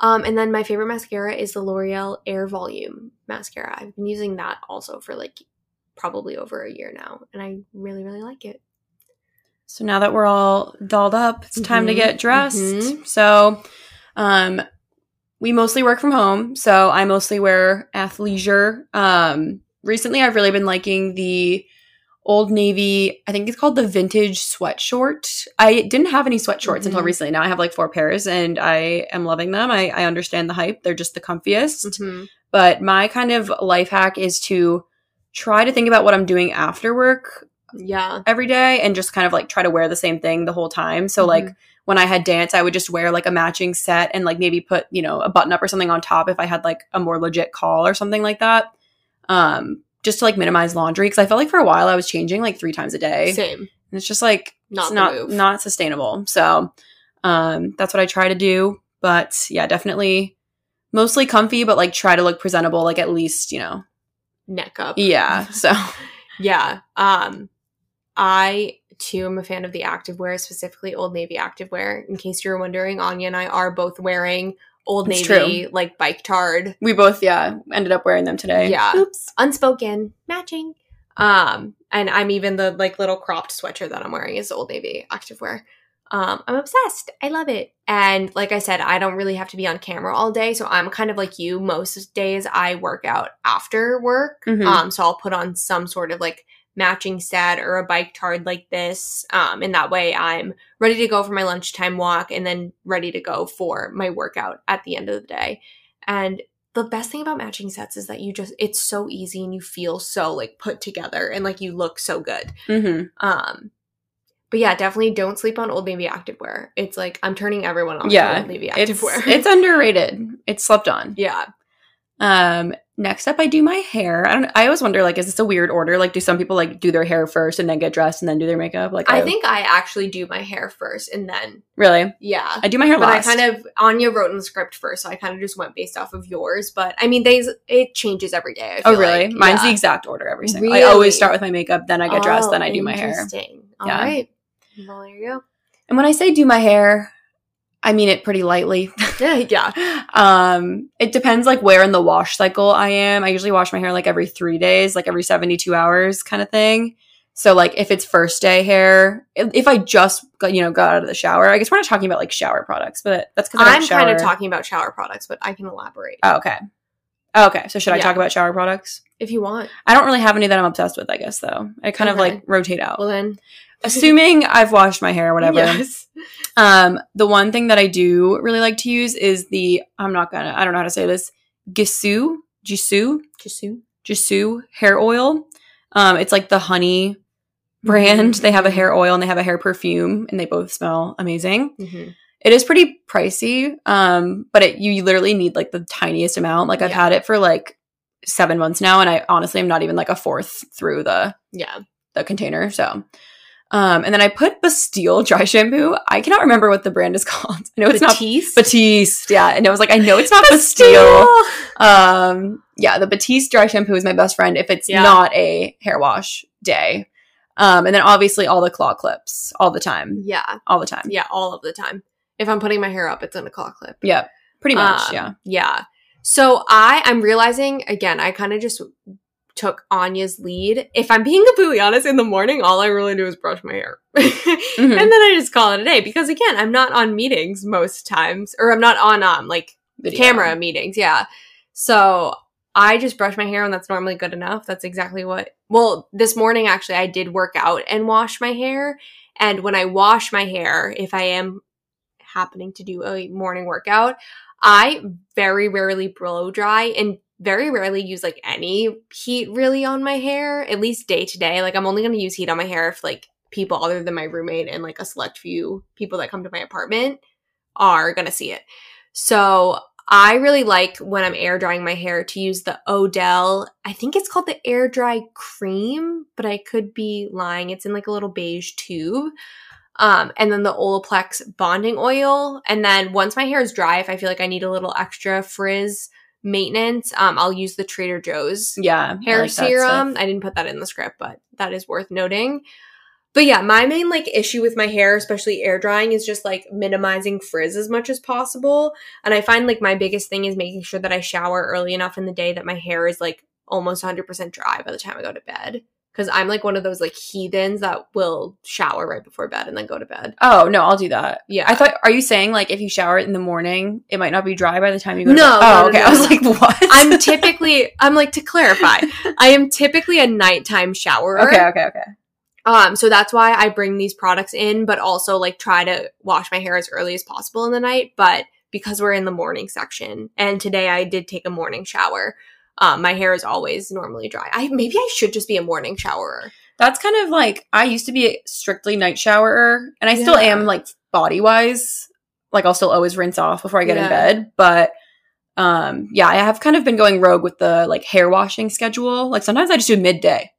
Um, and then my favorite mascara is the L'Oreal Air Volume mascara. I've been using that also for like probably over a year now and I really, really like it. So now that we're all dolled up, it's time mm-hmm. to get dressed. Mm-hmm. So um, we mostly work from home. So I mostly wear athleisure. Um, recently, I've really been liking the Old Navy, I think it's called the vintage sweatshort. I didn't have any sweatshorts mm-hmm. until recently. Now I have like four pairs and I am loving them. I, I understand the hype. They're just the comfiest. Mm-hmm. But my kind of life hack is to try to think about what I'm doing after work. Yeah. Every day and just kind of like try to wear the same thing the whole time. So mm-hmm. like when I had dance, I would just wear like a matching set and like maybe put, you know, a button up or something on top if I had like a more legit call or something like that. Um, just to like minimize laundry. Cause I felt like for a while I was changing like three times a day. Same. And it's just like not, it's not, not sustainable. So um, that's what I try to do. But yeah, definitely mostly comfy, but like try to look presentable, like at least, you know, neck up. Yeah. So yeah. Um, I, too, am a fan of the activewear, specifically Old Navy activewear. In case you're wondering, Anya and I are both wearing Old it's Navy, true. Like, bike tard. We both, yeah, ended up wearing them today. Yeah. Oops. Unspoken. Matching. Um, and I'm even the, like, little cropped sweatshirt that I'm wearing is Old Navy activewear. Um, I'm obsessed. I love it. And like I said, I don't really have to be on camera all day. So I'm kind of like you. Most days I work out after work. Mm-hmm. Um, so I'll put on some sort of, like, matching set or a bike tard like this. Um, and that way I'm ready to go for my lunchtime walk and then ready to go for my workout at the end of the day. And the best thing about matching sets is that you just, it's so easy and you feel so like put together and like you look so good. Mm-hmm. Um, but yeah, definitely don't sleep on Old Navy activewear. It's like, I'm turning everyone off yeah, to Old Navy activewear. It's, it's underrated. It's slept on. Yeah. Um, next up, I do my hair. I don't I always wonder, like, is this a weird order? Like, do some people like do their hair first and then get dressed and then do their makeup? Like, I, I think I actually do my hair first and then. Really? Yeah. I do my hair but last. But I kind of, Anya wrote in the script first, so I kind of just went based off of yours. But I mean, they it changes every day. I feel oh, really? Like. Mine's yeah. the exact order every single. Really? I always start with my makeup, then I get oh, dressed, then I do my hair. Interesting. All yeah. right. Well, there you go. And when I say do my hair, I mean it pretty lightly. yeah, yeah. Um, it depends, like, where in the wash cycle I am. I usually wash my hair, like, every three days, like, every seventy-two hours kind of thing. So, like, if it's first day hair, if I just, got, you know, got out of the shower. I guess we're not talking about, like, shower products, but that's because I don't I'm shower. I'm kind of talking about shower products, but I can elaborate. Oh, okay. Oh, okay. So, should I yeah. talk about shower products? If you want. I don't really have any that I'm obsessed with, I guess, though. I kind okay. of, like, rotate out. Well, then... Assuming I've washed my hair or whatever. Yes. Um, the one thing that I do really like to use is the, I'm not going to, I don't know how to say this, Gisu, Gisu, Gisu, Gisu hair oil. Um, it's like the honey brand. Mm-hmm. They have a hair oil and they have a hair perfume and they both smell amazing. Mm-hmm. It is pretty pricey, um, but it, you literally need like the tiniest amount. Like I've yeah. had it for like seven months now and I honestly am not even like a fourth through the yeah the container, so... Um, and then I put Bastille dry shampoo. I cannot remember what the brand is called. I know it's Batiste? not Batiste. Yeah. And I was like, I know it's not Bastille. Um, yeah. The Batiste dry shampoo is my best friend if it's yeah. not a hair wash day. Um, and then obviously all the claw clips all the time. Yeah. All the time. Yeah. All of the time. If I'm putting my hair up, it's in a claw clip. Yeah. Pretty much. Um, yeah. Yeah. So I, I'm realizing again, I kind of just... took Anya's lead. If I'm being completely honest, in the morning, all I really do is brush my hair. mm-hmm. And then I just call it a day because, again, I'm not on meetings most times, or I'm not on, um, like, Video. camera meetings. Yeah. So I just brush my hair and that's normally good enough. That's exactly what... Well, this morning, actually, I did work out and wash my hair. And when I wash my hair, if I am happening to do a morning workout, I very rarely blow dry and very rarely use like any heat really on my hair, at least day to day. Like I'm only going to use heat on my hair if like people other than my roommate and like a select few people that come to my apartment are going to see it. So I really like when I'm air drying my hair to use the Odell. I think it's called the air dry cream, but I could be lying. It's in like a little beige tube. Um, and then the Olaplex bonding oil. And then once my hair is dry, if I feel like I need a little extra frizz maintenance, um, I'll use the Trader Joe's yeah, hair I like serum. I didn't put that in the script, but that is worth noting. But yeah, my main like issue with my hair, especially air drying, is just like minimizing frizz as much as possible. And I find like my biggest thing is making sure that I shower early enough in the day that my hair is like almost one hundred percent dry by the time I go to bed. Because I'm like one of those like heathens that will shower right before bed and then go to bed. Oh, no, I'll do that. Yeah. I thought, are you saying like if you shower in the morning, it might not be dry by the time you go to no, bed? No. Oh, no, okay. No. I was like, what? I'm typically, I'm like, to clarify, I am typically a nighttime showerer. Okay, okay, okay. Um, so that's why I bring these products in, but also like try to wash my hair as early as possible in the night. But because we're in the morning section and today I did take a morning shower. Um, my hair is always normally dry. I maybe I should just be a morning showerer. That's kind of like, I used to be a strictly night showerer, and I yeah. still am, like, body-wise. Like, I'll still always rinse off before I get yeah. in bed. But, um, yeah, I have kind of been going rogue with the, like, hair washing schedule. Like, sometimes I just do midday.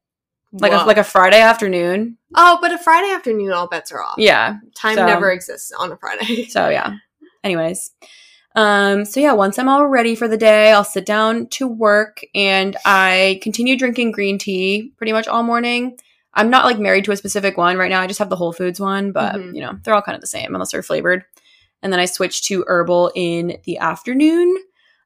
Like a, like a Friday afternoon. Oh, but a Friday afternoon, all bets are off. Yeah. Time so. never exists on a Friday. So, yeah. Anyways. Um, so yeah, once I'm all ready for the day, I'll sit down to work and I continue drinking green tea pretty much all morning. I'm not like married to a specific one right now. I just have the Whole Foods one, but mm-hmm. you know, they're all kind of the same unless they're flavored. And then I switch to herbal in the afternoon.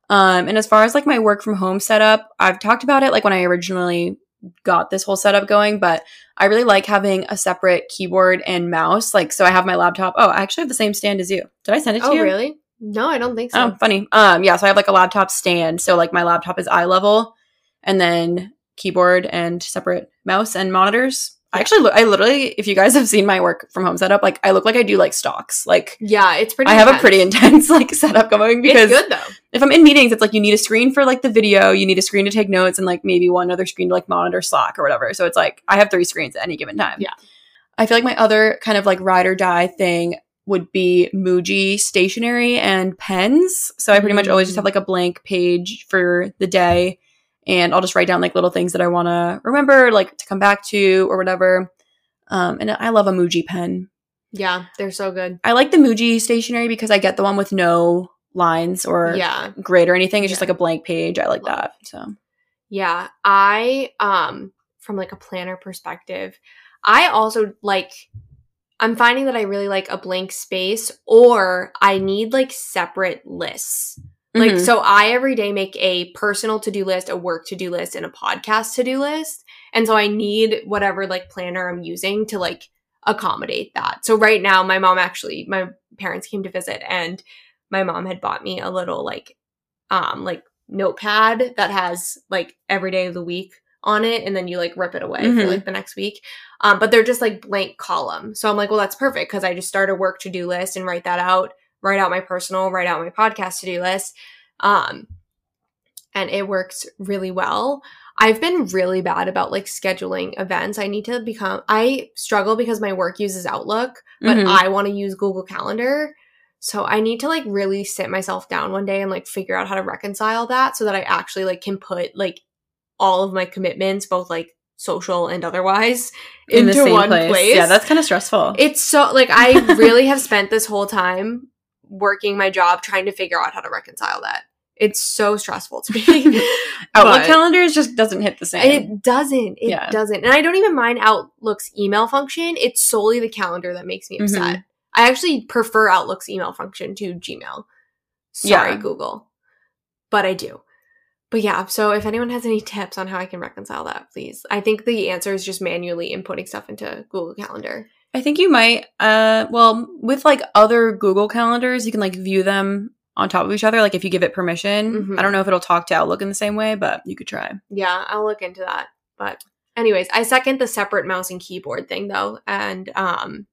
Um, and as far as like my work from home setup, I've talked about it like when I originally got this whole setup going, but I really like having a separate keyboard and mouse. Like, so I have my laptop. Oh, I actually have the same stand as you. Did I send it to oh, you? Oh, really? No, I don't think so. Oh, funny. Um, yeah, so I have like a laptop stand. So like my laptop is eye level and then keyboard and separate mouse and monitors. Yeah. I actually, look, I literally, if you guys have seen my work from home setup, like I look like I do like stocks. Like, yeah, it's pretty. I intense. have a pretty intense like setup going because it's good though. If I'm in meetings, it's like you need a screen for like the video, you need a screen to take notes, and like maybe one other screen to like monitor Slack or whatever. So it's like I have three screens at any given time. Yeah, I feel like my other kind of like ride or die thing would be Muji stationery and pens. So I pretty mm-hmm. much always just have like a blank page for the day. And I'll just write down like little things that I want to remember, like to come back to or whatever. Um, and I love a Muji pen. Yeah, they're so good. I like the Muji stationery because I get the one with no lines or yeah. grid or anything. It's yeah. just like a blank page. I like love that. It. So, yeah, I um, from like a planner perspective, I also like. I'm finding that I really like a blank space, or I need like separate lists. Like, mm-hmm. so I every day make a personal to-do list, a work to-do list, and a podcast to-do list. And so I need whatever, like, planner I'm using to, like, accommodate that. So right now, my mom actually, my parents came to visit, and my mom had bought me a little, like, um, like, notepad that has, like, every day of the week on it. And then you, like, rip it away mm-hmm. for, like, the next week. Um, but they're just, like, blank column. So I'm like, well, that's perfect because I just start a work to-do list and write that out. Write out my personal, write out my podcast to-do list. Um, and it works really well. I've been really bad about like scheduling events. I need to become, I struggle because my work uses Outlook, but mm-hmm. I want to use Google Calendar. So I need to like really sit myself down one day and like figure out how to reconcile that so that I actually like can put like all of my commitments, both like social and otherwise, in into the same one place. place. Yeah, that's kind of stressful. It's so like, I really have spent this whole time working my job, trying to figure out how to reconcile that. It's so stressful to me. Outlook calendars just doesn't hit the same. It doesn't. It yeah. doesn't. And I don't even mind Outlook's email function. It's solely the calendar that makes me upset. Mm-hmm. I actually prefer Outlook's email function to Gmail. Sorry, yeah. Google. But I do. But yeah, so if anyone has any tips on how I can reconcile that, please. I think the answer is just manually inputting stuff into Google Calendar. I think you might, uh, well, with like other Google calendars, you can like view them on top of each other. Like if you give it permission, mm-hmm. I don't know if it'll talk to Outlook in the same way, but you could try. Yeah, I'll look into that. But anyways, I second the separate mouse and keyboard thing though. And um,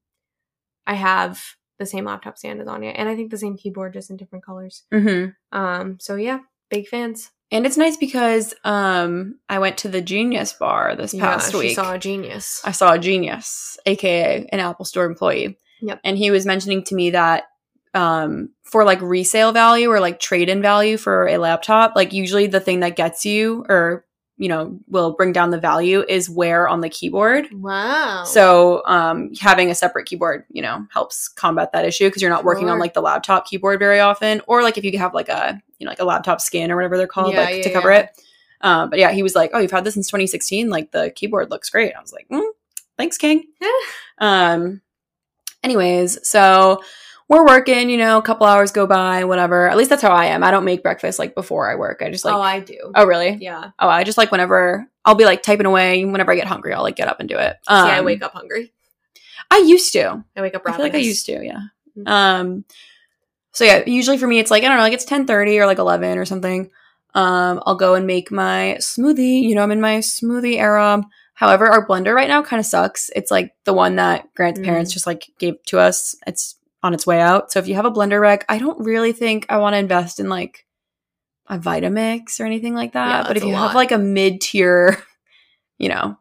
I have the same laptop stand as Anya, and I think the same keyboard, just in different colors. Mm-hmm. Um, so yeah, big fans. And it's nice because um, I went to the Genius Bar this past yeah, week. I saw a genius. I saw a genius, a k a an Apple Store employee. Yep. And he was mentioning to me that um, for, like, resale value or, like, trade-in value for a laptop, like, usually the thing that gets you or, you know, will bring down the value is wear on the keyboard. Wow. So um, having a separate keyboard, you know, helps combat that issue because you're not working sure. on, like, the laptop keyboard very often. Or, like, if you have, like, a... you know, like a laptop skin or whatever they're called, yeah, like yeah, to cover yeah. it. Um, but yeah, he was like, oh, you've had this since twenty sixteen. Like the keyboard looks great. I was like, mm, thanks, King. Yeah. Um, anyways, so we're working, you know, a couple hours go by, whatever. At least that's how I am. I don't make breakfast like before I work. I just like, oh, I do. Oh, really? Yeah. Oh, I just like whenever I'll be like typing away. Whenever I get hungry, I'll like get up and do it. Um, See, I wake up hungry. I used to. I wake up ravenous. I feel like I used to, yeah. Mm-hmm. Um, So yeah, usually for me, it's like, I don't know, like it's ten thirty or like eleven or something. Um, I'll go and make my smoothie. You know, I'm in my smoothie era. However, our blender right now kind of sucks. It's like the one that Grant's mm. parents just like gave to us. It's on its way out. So if you have a blender rack, I don't really think I want to invest in like a Vitamix or anything like that. Yeah, but if you lot. have like a mid-tier, you know,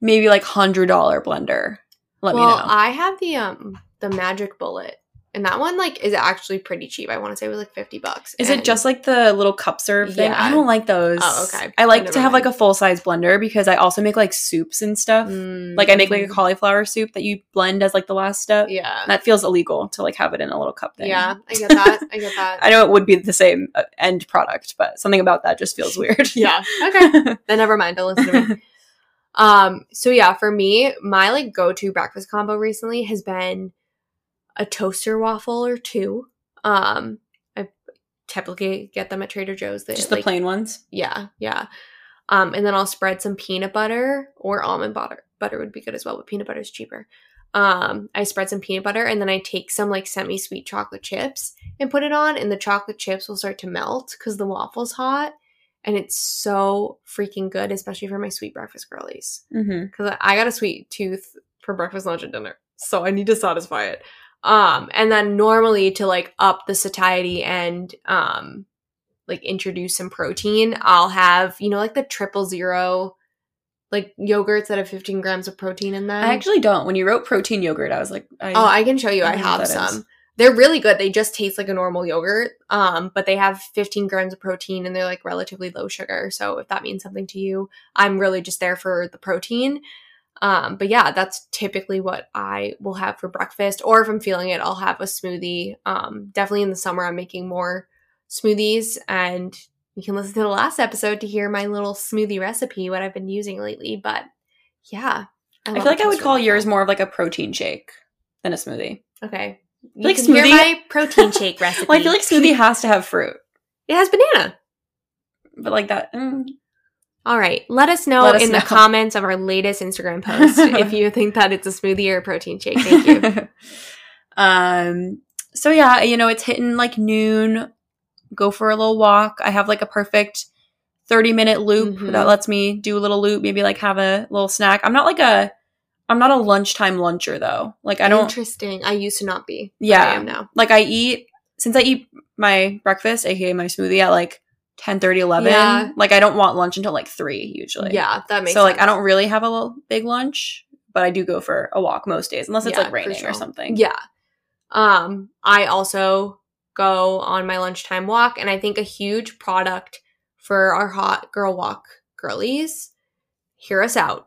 maybe like one hundred dollars blender, let well, me know. Well, I have the um the Magic Bullet. And that one, like, is actually pretty cheap. I want to say it was, like, fifty bucks. Is and it just, like, the little cup serve thing? Yeah. I don't like those. Oh, okay. I like I to have, mind. like, a full-size blender because I also make, like, soups and stuff. Mm-hmm. Like, I make, like, a cauliflower soup that you blend as, like, the last step. Yeah. That feels illegal to, like, have it in a little cup thing. Yeah, I get that. I get that. I know it would be the same end product, but something about that just feels weird. Yeah. Okay. Then never mind. I'll listen to me. Um, so, yeah, for me, my, like, go-to breakfast combo recently has been a toaster waffle or two. Um, I typically get them at Trader Joe's. They, Just the like, plain ones? Yeah, yeah. Um, and then I'll spread some peanut butter or almond butter. Butter would be good as well, but peanut butter is cheaper. Um, I spread some peanut butter, and then I take some like semi-sweet chocolate chips and put it on, and the chocolate chips will start to melt because the waffle's hot. And it's so freaking good, especially for my sweet breakfast girlies. Mm-hmm. Because I got a sweet tooth for breakfast, lunch, and dinner. So I need to satisfy it. Um, and then normally to, like, up the satiety and, um, like, introduce some protein, I'll have, you know, like, the triple zero, like, yogurts that have fifteen grams of protein in them. I actually don't. When you wrote protein yogurt, I was like... I, oh, I can show you. I, I have some. Is. They're really good. They just taste like a normal yogurt, um, but they have fifteen grams of protein and they're like relatively low sugar. So if that means something to you, I'm really just there for the protein. Um, but yeah, that's typically what I will have for breakfast. Or if I'm feeling it, I'll have a smoothie. Um, definitely in the summer, I'm making more smoothies, and you can listen to the last episode to hear my little smoothie recipe, what I've been using lately. But yeah, I, I feel like I would call yours more of like a protein shake than a smoothie. Okay. You like can smoothie? Hear my protein shake recipe. Well, I feel like smoothie has to have fruit. It has banana. But like that. Mm. All right. Let us know Let us in know. the comments of our latest Instagram post if you think that it's a smoothie or a protein shake. Thank you. um. So yeah, you know, it's hitting like noon. Go for a little walk. I have like a perfect thirty minute loop mm-hmm. that lets me do a little loop, maybe like have a little snack. I'm not like a... I'm not a lunchtime luncher, though. Like, I don't... Interesting. I used to not be. Yeah. I am now. Like, I eat... Since I eat my breakfast, aka my smoothie, at, like, ten thirty, eleven. Yeah. Like, I don't want lunch until, like, three, usually. Yeah, that makes so, sense. So, like, I don't really have a little big lunch, but I do go for a walk most days. Unless it's, yeah, like, raining sure. or something. Yeah. Um, I also go on my lunchtime walk, and I think a huge product for our hot girl walk girlies, hear us out.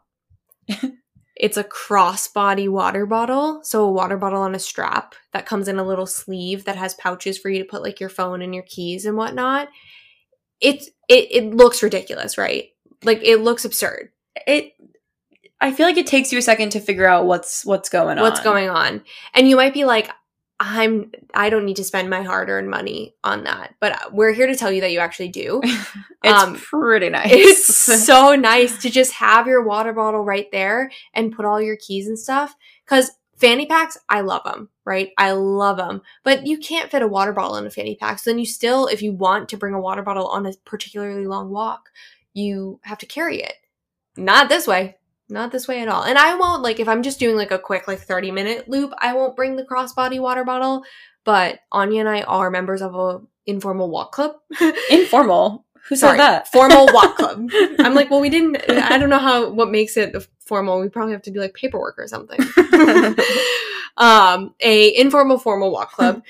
It's a crossbody water bottle, so a water bottle on a strap that comes in a little sleeve that has pouches for you to put, like, your phone and your keys and whatnot. It's, it it looks ridiculous, right? Like, it looks absurd. It I feel like it takes you a second to figure out what's what's going on. What's going on. And you might be like, I'm I don't need to spend my hard-earned money on that. But we're here to tell you that you actually do. It's um, pretty nice. It's so nice to just have your water bottle right there and put all your keys and stuff. Because fanny packs, I love them, right? I love them. But you can't fit a water bottle in a fanny pack. So then you still, if you want to bring a water bottle on a particularly long walk, you have to carry it. Not this way. Not this way at all. And I won't, like, if I'm just doing, like, a quick, like, thirty-minute loop, I won't bring the crossbody water bottle. But Anya and I are members of a informal walk club. Informal? Who said that? Formal walk club. I'm like, well, we didn't, I don't know how, what makes it formal. We probably have to do, like, paperwork or something. um, a informal, formal walk club.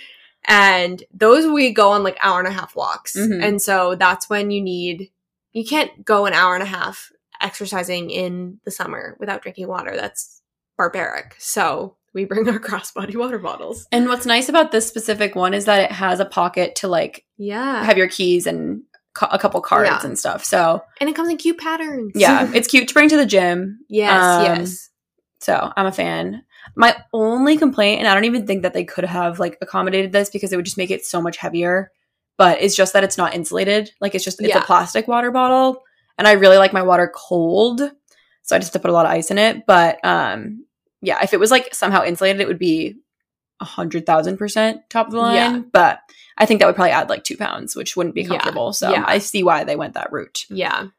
And those we go on, like, hour and a half walks. Mm-hmm. And so that's when you need, you can't go an hour and a half exercising in the summer without drinking water. That's barbaric. So we bring our crossbody water bottles. And what's nice about this specific one is that it has a pocket to, like, yeah, have your keys and co- a couple cards yeah. and stuff. So and it comes in cute patterns. Yeah, it's cute to bring to the gym. Yes, um, yes. So I'm a fan. My only complaint, and I don't even think that they could have, like, accommodated this because it would just make it so much heavier, but it's just that it's not insulated. Like, it's just it's yeah. a plastic water bottle. And I really like my water cold, so I just have to put a lot of ice in it. But, um, yeah, if it was, like, somehow insulated, it would be one hundred thousand percent top of the line. Yeah. But I think that would probably add, like, two pounds, which wouldn't be comfortable. Yeah. So yeah. I see why they went that route. Yeah.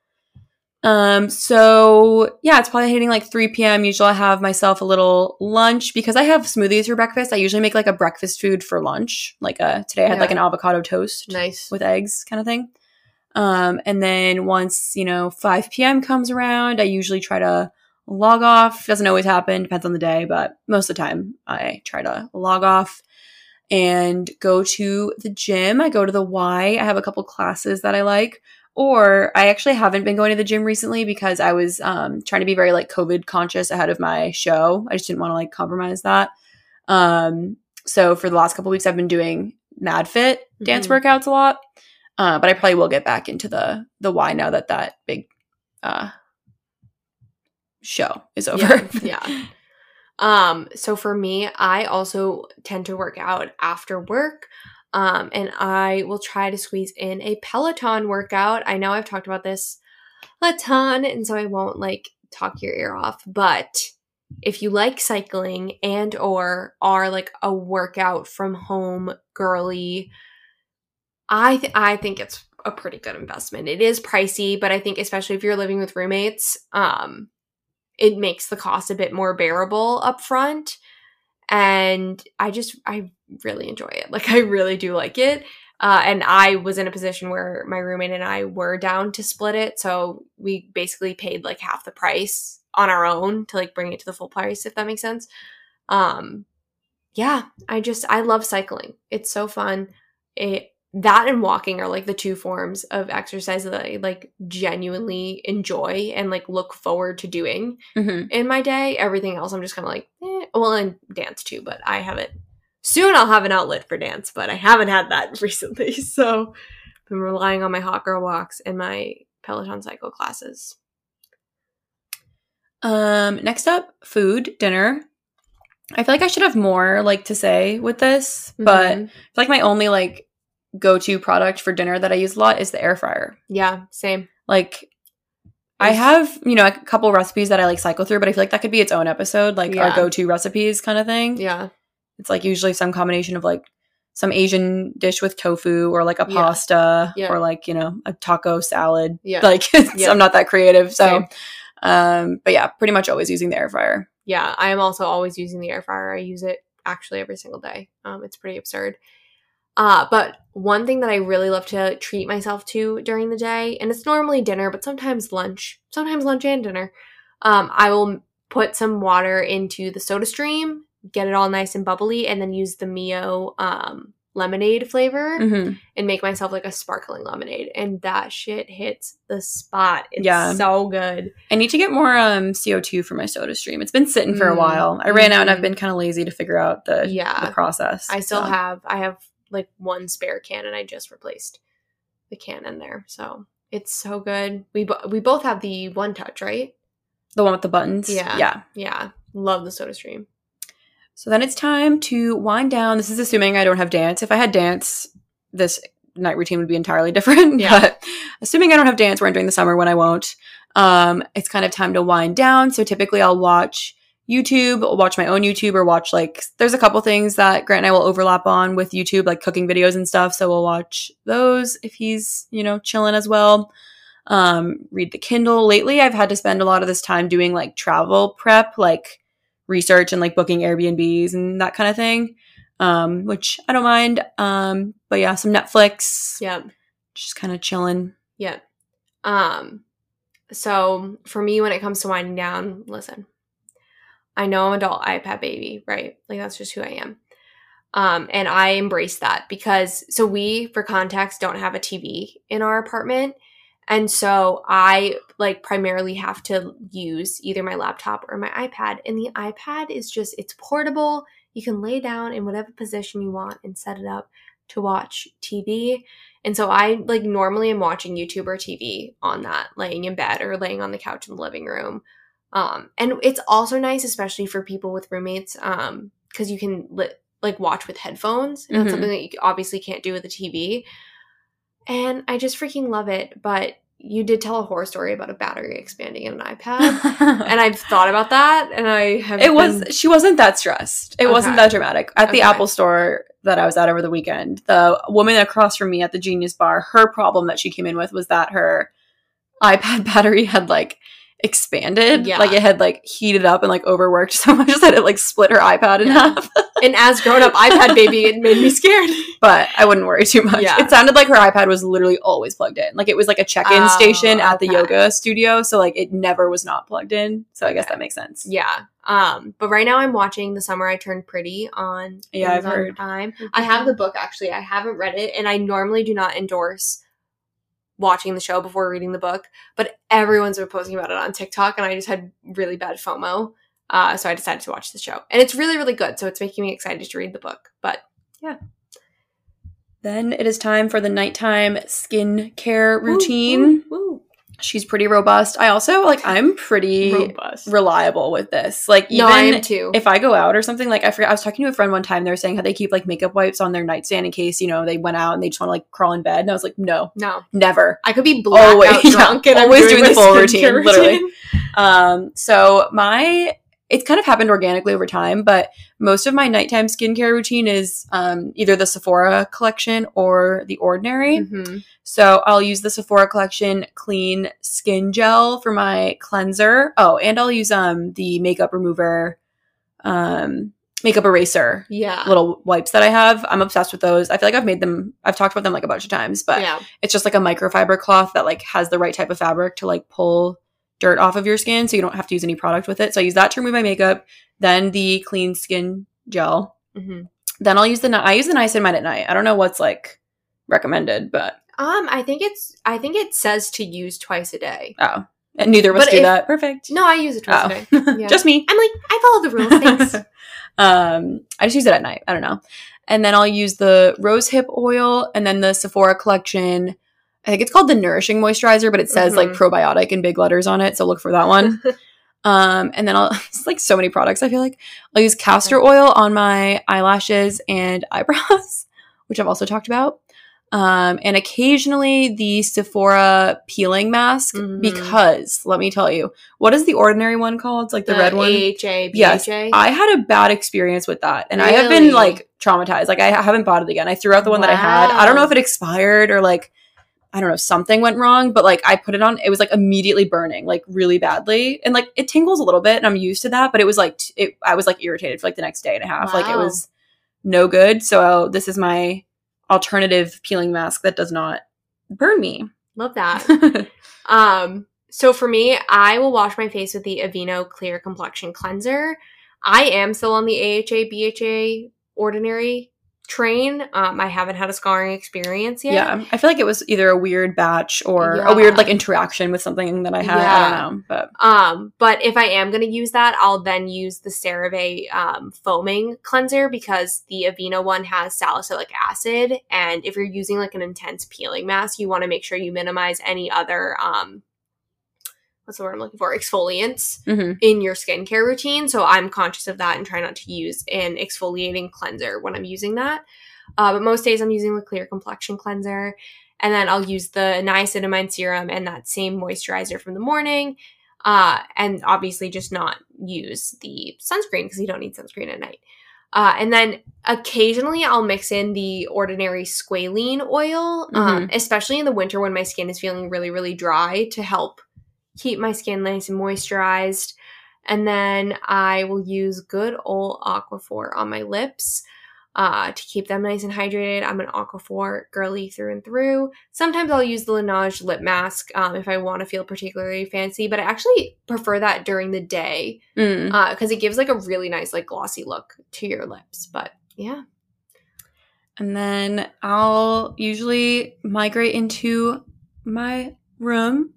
Um. So, yeah, it's probably hitting, like, three p.m. Usually I have myself a little lunch. Because I have smoothies for breakfast, I usually make, like, a breakfast food for lunch. Like, a, today I had, yeah. like, an avocado toast. Nice. With eggs kind of thing. Um, and then once, you know, five p.m. comes around, I usually try to log off. Doesn't always happen. Depends on the day. But most of the time, I try to log off and go to the gym. I go to the Y. I have a couple classes that I like. Or I actually haven't been going to the gym recently because I was um, trying to be very, like, COVID conscious ahead of my show. I just didn't want to, like, compromise that. Um, so for the last couple of weeks, I've been doing MadFit dance mm-hmm. workouts a lot. Uh, but I probably will get back into the the Y now that that big uh, show is over. Yeah. yeah. Um. So for me, I also tend to work out after work, um, and I will try to squeeze in a Peloton workout. I know I've talked about this a ton, and so I won't, like, talk your ear off. But if you like cycling and or are, like, a workout from home girly, I th- I think it's a pretty good investment. It is pricey, but I think especially if you're living with roommates, um, it makes the cost a bit more bearable up front. And I just, I really enjoy it. Like, I really do like it. Uh, and I was in a position where my roommate and I were down to split it. So we basically paid like half the price on our own to like bring it to the full price, if that makes sense. Um, yeah, I just, I love cycling. It's so fun. It, that and walking are like the two forms of exercise that I like genuinely enjoy and like look forward to doing mm-hmm. in my day. Everything else, I'm just kind of like, eh. Well, and dance too, but I haven't. Soon I'll have an outlet for dance, but I haven't had that recently. So I've been relying on my hot girl walks and my Peloton cycle classes. Um, next up, food, dinner. I feel like I should have more like to say with this, mm-hmm. but I feel like my only like go-to product for dinner that I use a lot is the air fryer. Yeah, same. Like, I have, you know, a couple recipes that I like cycle through, but I feel like that could be its own episode, like yeah. our go-to recipes kind of thing. Yeah. It's like usually some combination of like some Asian dish with tofu or like a yeah. pasta yeah. or like, you know, a taco salad. Yeah. Like yeah. I'm not that creative. So, same. um, but yeah, pretty much always using the air fryer. Yeah. I am also always using the air fryer. I use it actually every single day. Um, it's pretty absurd. Uh, but one thing that I really love to treat myself to during the day, and it's normally dinner, but sometimes lunch, sometimes lunch and dinner. Um, I will put some water into the SodaStream, get it all nice and bubbly, and then use the Mio um, lemonade flavor mm-hmm. and make myself like a sparkling lemonade. And that shit hits the spot. It's yeah. so good. I need to get more um, C O two for my SodaStream. It's been sitting for mm-hmm. a while. I ran out and I've been kind of lazy to figure out the, yeah. the process. I still so. have. I have like one spare can and I just replaced the can in there. So it's so good. We, bo- we both have the One Touch, right? The one with the buttons? Yeah. Yeah. Yeah. Love the SodaStream. So then it's time to wind down. This is assuming I don't have dance. If I had dance, this night routine would be entirely different. Yeah. But assuming I don't have dance, we're entering the summer when I won't. Um, it's kind of time to wind down. So typically I'll watch YouTube, I'll watch my own YouTube or watch like – there's a couple things that Grant and I will overlap on with YouTube, like cooking videos and stuff. So we'll watch those if he's, you know, chilling as well. Um, read the Kindle. Lately I've had to spend a lot of this time doing like travel prep, like – research and like booking Airbnbs and that kind of thing, um, which I don't mind. Um, but yeah, some Netflix. Yeah. Just kind of chilling. Yeah. Um, so for me, when it comes to winding down, listen, I know I'm an adult iPad baby, right? Like that's just who I am. Um, and I embrace that because so we, for context, don't have a T V in our apartment. And so I like primarily have to use either my laptop or my iPad. And the iPad is just, it's portable. You can lay down in whatever position you want and set it up to watch T V. And so I like normally am watching YouTube or T V on that, laying in bed or laying on the couch in the living room. Um, and it's also nice, especially for people with roommates, um, because you can li- like watch with headphones. And mm-hmm. that's something that you obviously can't do with a T V. And I just freaking love it. But you did tell a horror story about a battery expanding in an iPad. And I've thought about that. And I have It been... was she wasn't that stressed. It okay. wasn't that dramatic. At the okay. Apple Store that I was at over the weekend, the woman across from me at the Genius Bar, her problem that she came in with was that her iPad battery had like expanded. Yeah. Like it had like heated up and like overworked so much that it like split her iPad in yeah. half. And as grown up iPad baby, it made me scared. But I wouldn't worry too much. Yeah. It sounded like her iPad was literally always plugged in. Like it was like a check-in oh, station at okay. the yoga studio. So like it never was not plugged in. So I okay. guess that makes sense. Yeah. Um, but right now I'm watching The Summer I Turned Pretty on yeah, Amazon I've heard. Prime. Mm-hmm. I have the book actually. I haven't read it. And I normally do not endorse watching the show before reading the book. But everyone's been posting about it on TikTok. And I just had really bad FOMO. Uh, so I decided to watch the show. And it's really, really good. So it's making me excited to read the book. But yeah. Then it is time for the nighttime skincare routine. Ooh, ooh, ooh. She's pretty robust. I also, like, I'm pretty robust. reliable with this. Like, even no, I am too. If I go out or something, like, I forgot, I was talking to a friend one time. They were saying how they keep, like, makeup wipes on their nightstand in case, you know, they went out and they just want to, like, crawl in bed. And I was like, no. No. Never. I could be blackout drunk yeah, and always I'm doing, doing the full routine, routine, literally. Um, so my it's kind of happened organically over time, but most of my nighttime skincare routine is um, either the Sephora collection or The Ordinary. Mm-hmm. So I'll use the Sephora collection clean skin gel for my cleanser. Oh, and I'll use um the makeup remover, um makeup eraser. Yeah. Little wipes that I have. I'm obsessed with those. I feel like I've made them. I've talked about them like a bunch of times, but yeah. It's just like a microfiber cloth that like has the right type of fabric to like pull dirt off of your skin, so you don't have to use any product with it. So I use that to remove my makeup, then the clean skin gel. Mm-hmm. Then I'll use the I use the niacinamide at night. I don't know what's like recommended, but um I think it's I think it says to use twice a day. Oh. And neither of us but do if, that. Perfect. No, I use it twice oh. a day. Yeah. Just me. I'm like, I follow the rules, thanks. um I just use it at night. I don't know. And then I'll use the rosehip oil and then the Sephora collection. I think it's called the Nourishing Moisturizer, but it says, mm-hmm. like, probiotic in big letters on it, so look for that one. um, and then I'll – it's, like, so many products, I feel like. I'll use castor oil on my eyelashes and eyebrows, which I've also talked about. Um, and occasionally the Sephora peeling mask mm-hmm. because, let me tell you, what is the ordinary one called? It's, like, the, the red one. A H A, B H A. Yes. I had a bad experience with that, and really? I have been, like, traumatized. Like, I haven't bought it again. I threw out the one wow. that I had. I don't know if it expired or, like – I don't know, something went wrong, but like I put it on, it was like immediately burning, like really badly. And like it tingles a little bit and I'm used to that, but it was like, t- it, I was like irritated for like the next day and a half. Wow. Like it was no good. So this is my alternative peeling mask that does not burn me. Love that. um, so for me, I will wash my face with the Aveeno Clear Complexion Cleanser. I am still on the A H A, B H A ordinary train. um I haven't had a scarring experience yet. Yeah, I feel like it was either a weird batch or yeah. a weird like interaction with something that I had. Yeah. I don't know, but um but if I am going to use that, I'll then use the CeraVe um foaming cleanser because the Aveeno one has salicylic acid, and if you're using like an intense peeling mask, you want to make sure you minimize any other um what's the word I'm looking for? Exfoliants mm-hmm. in your skincare routine. So I'm conscious of that and try not to use an exfoliating cleanser when I'm using that. Uh, but most days I'm using the Clear Complexion Cleanser. And then I'll use the niacinamide serum and that same moisturizer from the morning. Uh, and obviously just not use the sunscreen because you don't need sunscreen at night. Uh, and then occasionally I'll mix in the ordinary squalene oil, mm-hmm. um, especially in the winter when my skin is feeling really, really dry, to help keep my skin nice and moisturized. And then I will use good old Aquaphor on my lips uh, to keep them nice and hydrated. I'm an Aquaphor girly through and through. Sometimes I'll use the Laneige lip mask um, if I want to feel particularly fancy, but I actually prefer that during the day because mm. uh, it gives like a really nice like glossy look to your lips. But yeah. And then I'll usually migrate into my room.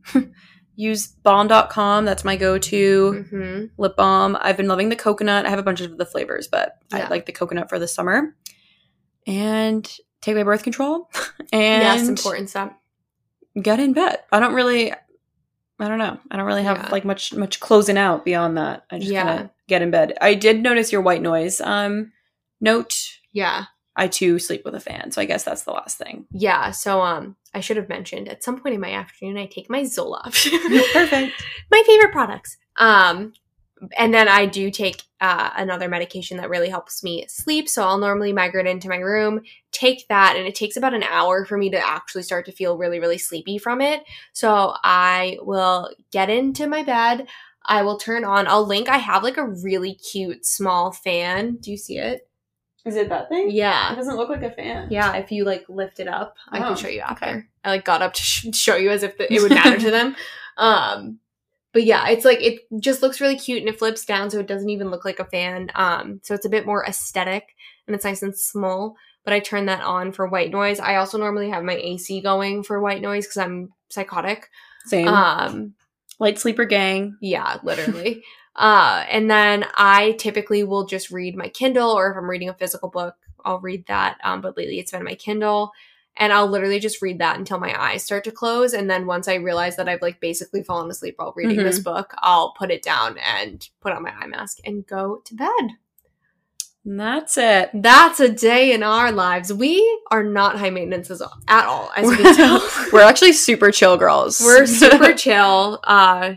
Use balm dot com. That's my go-to mm-hmm. lip balm. I've been loving the coconut. I have a bunch of the flavors, but yeah. I like the coconut for the summer. And take my birth control. And yes, important stuff. Get in bed. I don't really, I don't know. I don't really have yeah. like much much closing out beyond that. I just yeah. kind of get in bed. I did notice your white noise um note. Yeah. I too sleep with a fan, so I guess that's the last thing. Yeah, so um, I should have mentioned at some point in my afternoon, I take my Zoloft. Perfect. My favorite products. Um, and then I do take uh, another medication that really helps me sleep, so I'll normally migrate into my room, take that, and it takes about an hour for me to actually start to feel really, really sleepy from it. So I will get into my bed. I will turn on – I'll link. I have like a really cute small fan. Do you see it? Is it that thing? Yeah. It doesn't look like a fan. Yeah. If you, like, lift it up. Oh, I can show you after. Okay. I, like, got up to sh- show you as if the- it would matter to them. Um, but, yeah, it's, like, it just looks really cute, and it flips down so it doesn't even look like a fan. Um, so it's a bit more aesthetic, and it's nice and small. But I turn that on for white noise. I also normally have my A C going for white noise because I'm psychotic. Same. Um, Light sleeper gang. Yeah, literally. Uh, and then I typically will just read my Kindle, or if I'm reading a physical book, I'll read that. Um, but lately it's been my Kindle, and I'll literally just read that until my eyes start to close. And then once I realize that I've like basically fallen asleep while reading mm-hmm. this book, I'll put it down and put on my eye mask and go to bed. And that's it. That's a day in our lives. We are not high maintenance at all, as you can tell. We're actually super chill girls. We're super chill. Uh,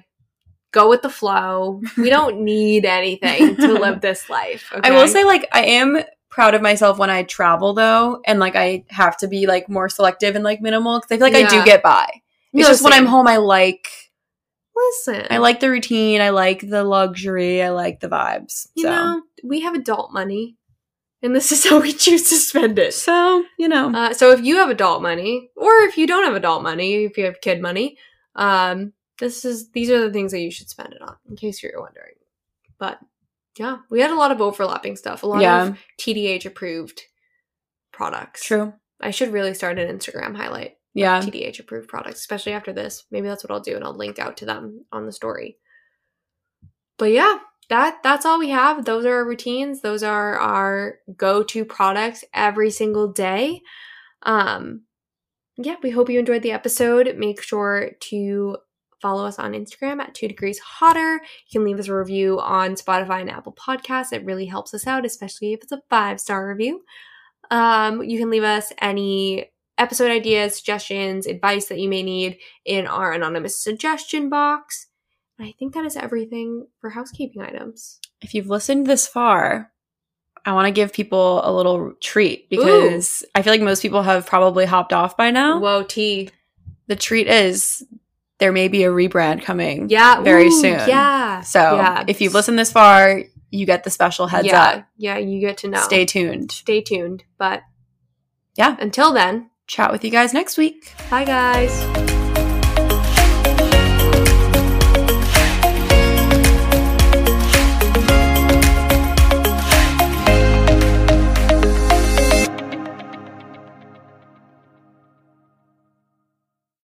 go with the flow. We don't need anything to live this life. Okay? I will say, like, I am proud of myself when I travel, though. And, like, I have to be, like, more selective and, like, minimal. Because I feel like yeah. I do get by. It's no, just same. When I'm home, I like... Listen. I like the routine. I like the luxury. I like the vibes. You so. know, we have adult money. And this is how we choose to spend it. So, you know. Uh, so if you have adult money, or if you don't have adult money, if you have kid money, um, this is these are the things that you should spend it on, in case you're wondering. But, yeah. We had a lot of overlapping stuff. A lot yeah. of T D H-approved products. True. I should really start an Instagram highlight. Yeah. T D H-approved products, especially after this. Maybe that's what I'll do, and I'll link out to them on the story. But, yeah. That that's all we have. Those are our routines. Those are our go-to products every single day. Um, yeah, we hope you enjoyed the episode. Make sure to follow us on Instagram at Two Degrees Hotter. You can leave us a review on Spotify and Apple Podcasts. It really helps us out, especially if it's a five-star review. Um, you can leave us any episode ideas, suggestions, advice that you may need in our anonymous suggestion box. I think that is everything for housekeeping items. If you've listened this far, I want to give people a little treat because Ooh. I feel like most people have probably hopped off by now. Whoa, T. The treat is there may be a rebrand coming yeah. very Ooh, soon. Yeah. So yeah. if you've listened this far, you get the special heads yeah. up. Yeah, you get to know. Stay tuned. Stay tuned. But yeah, until then, chat with you guys next week. Bye, guys.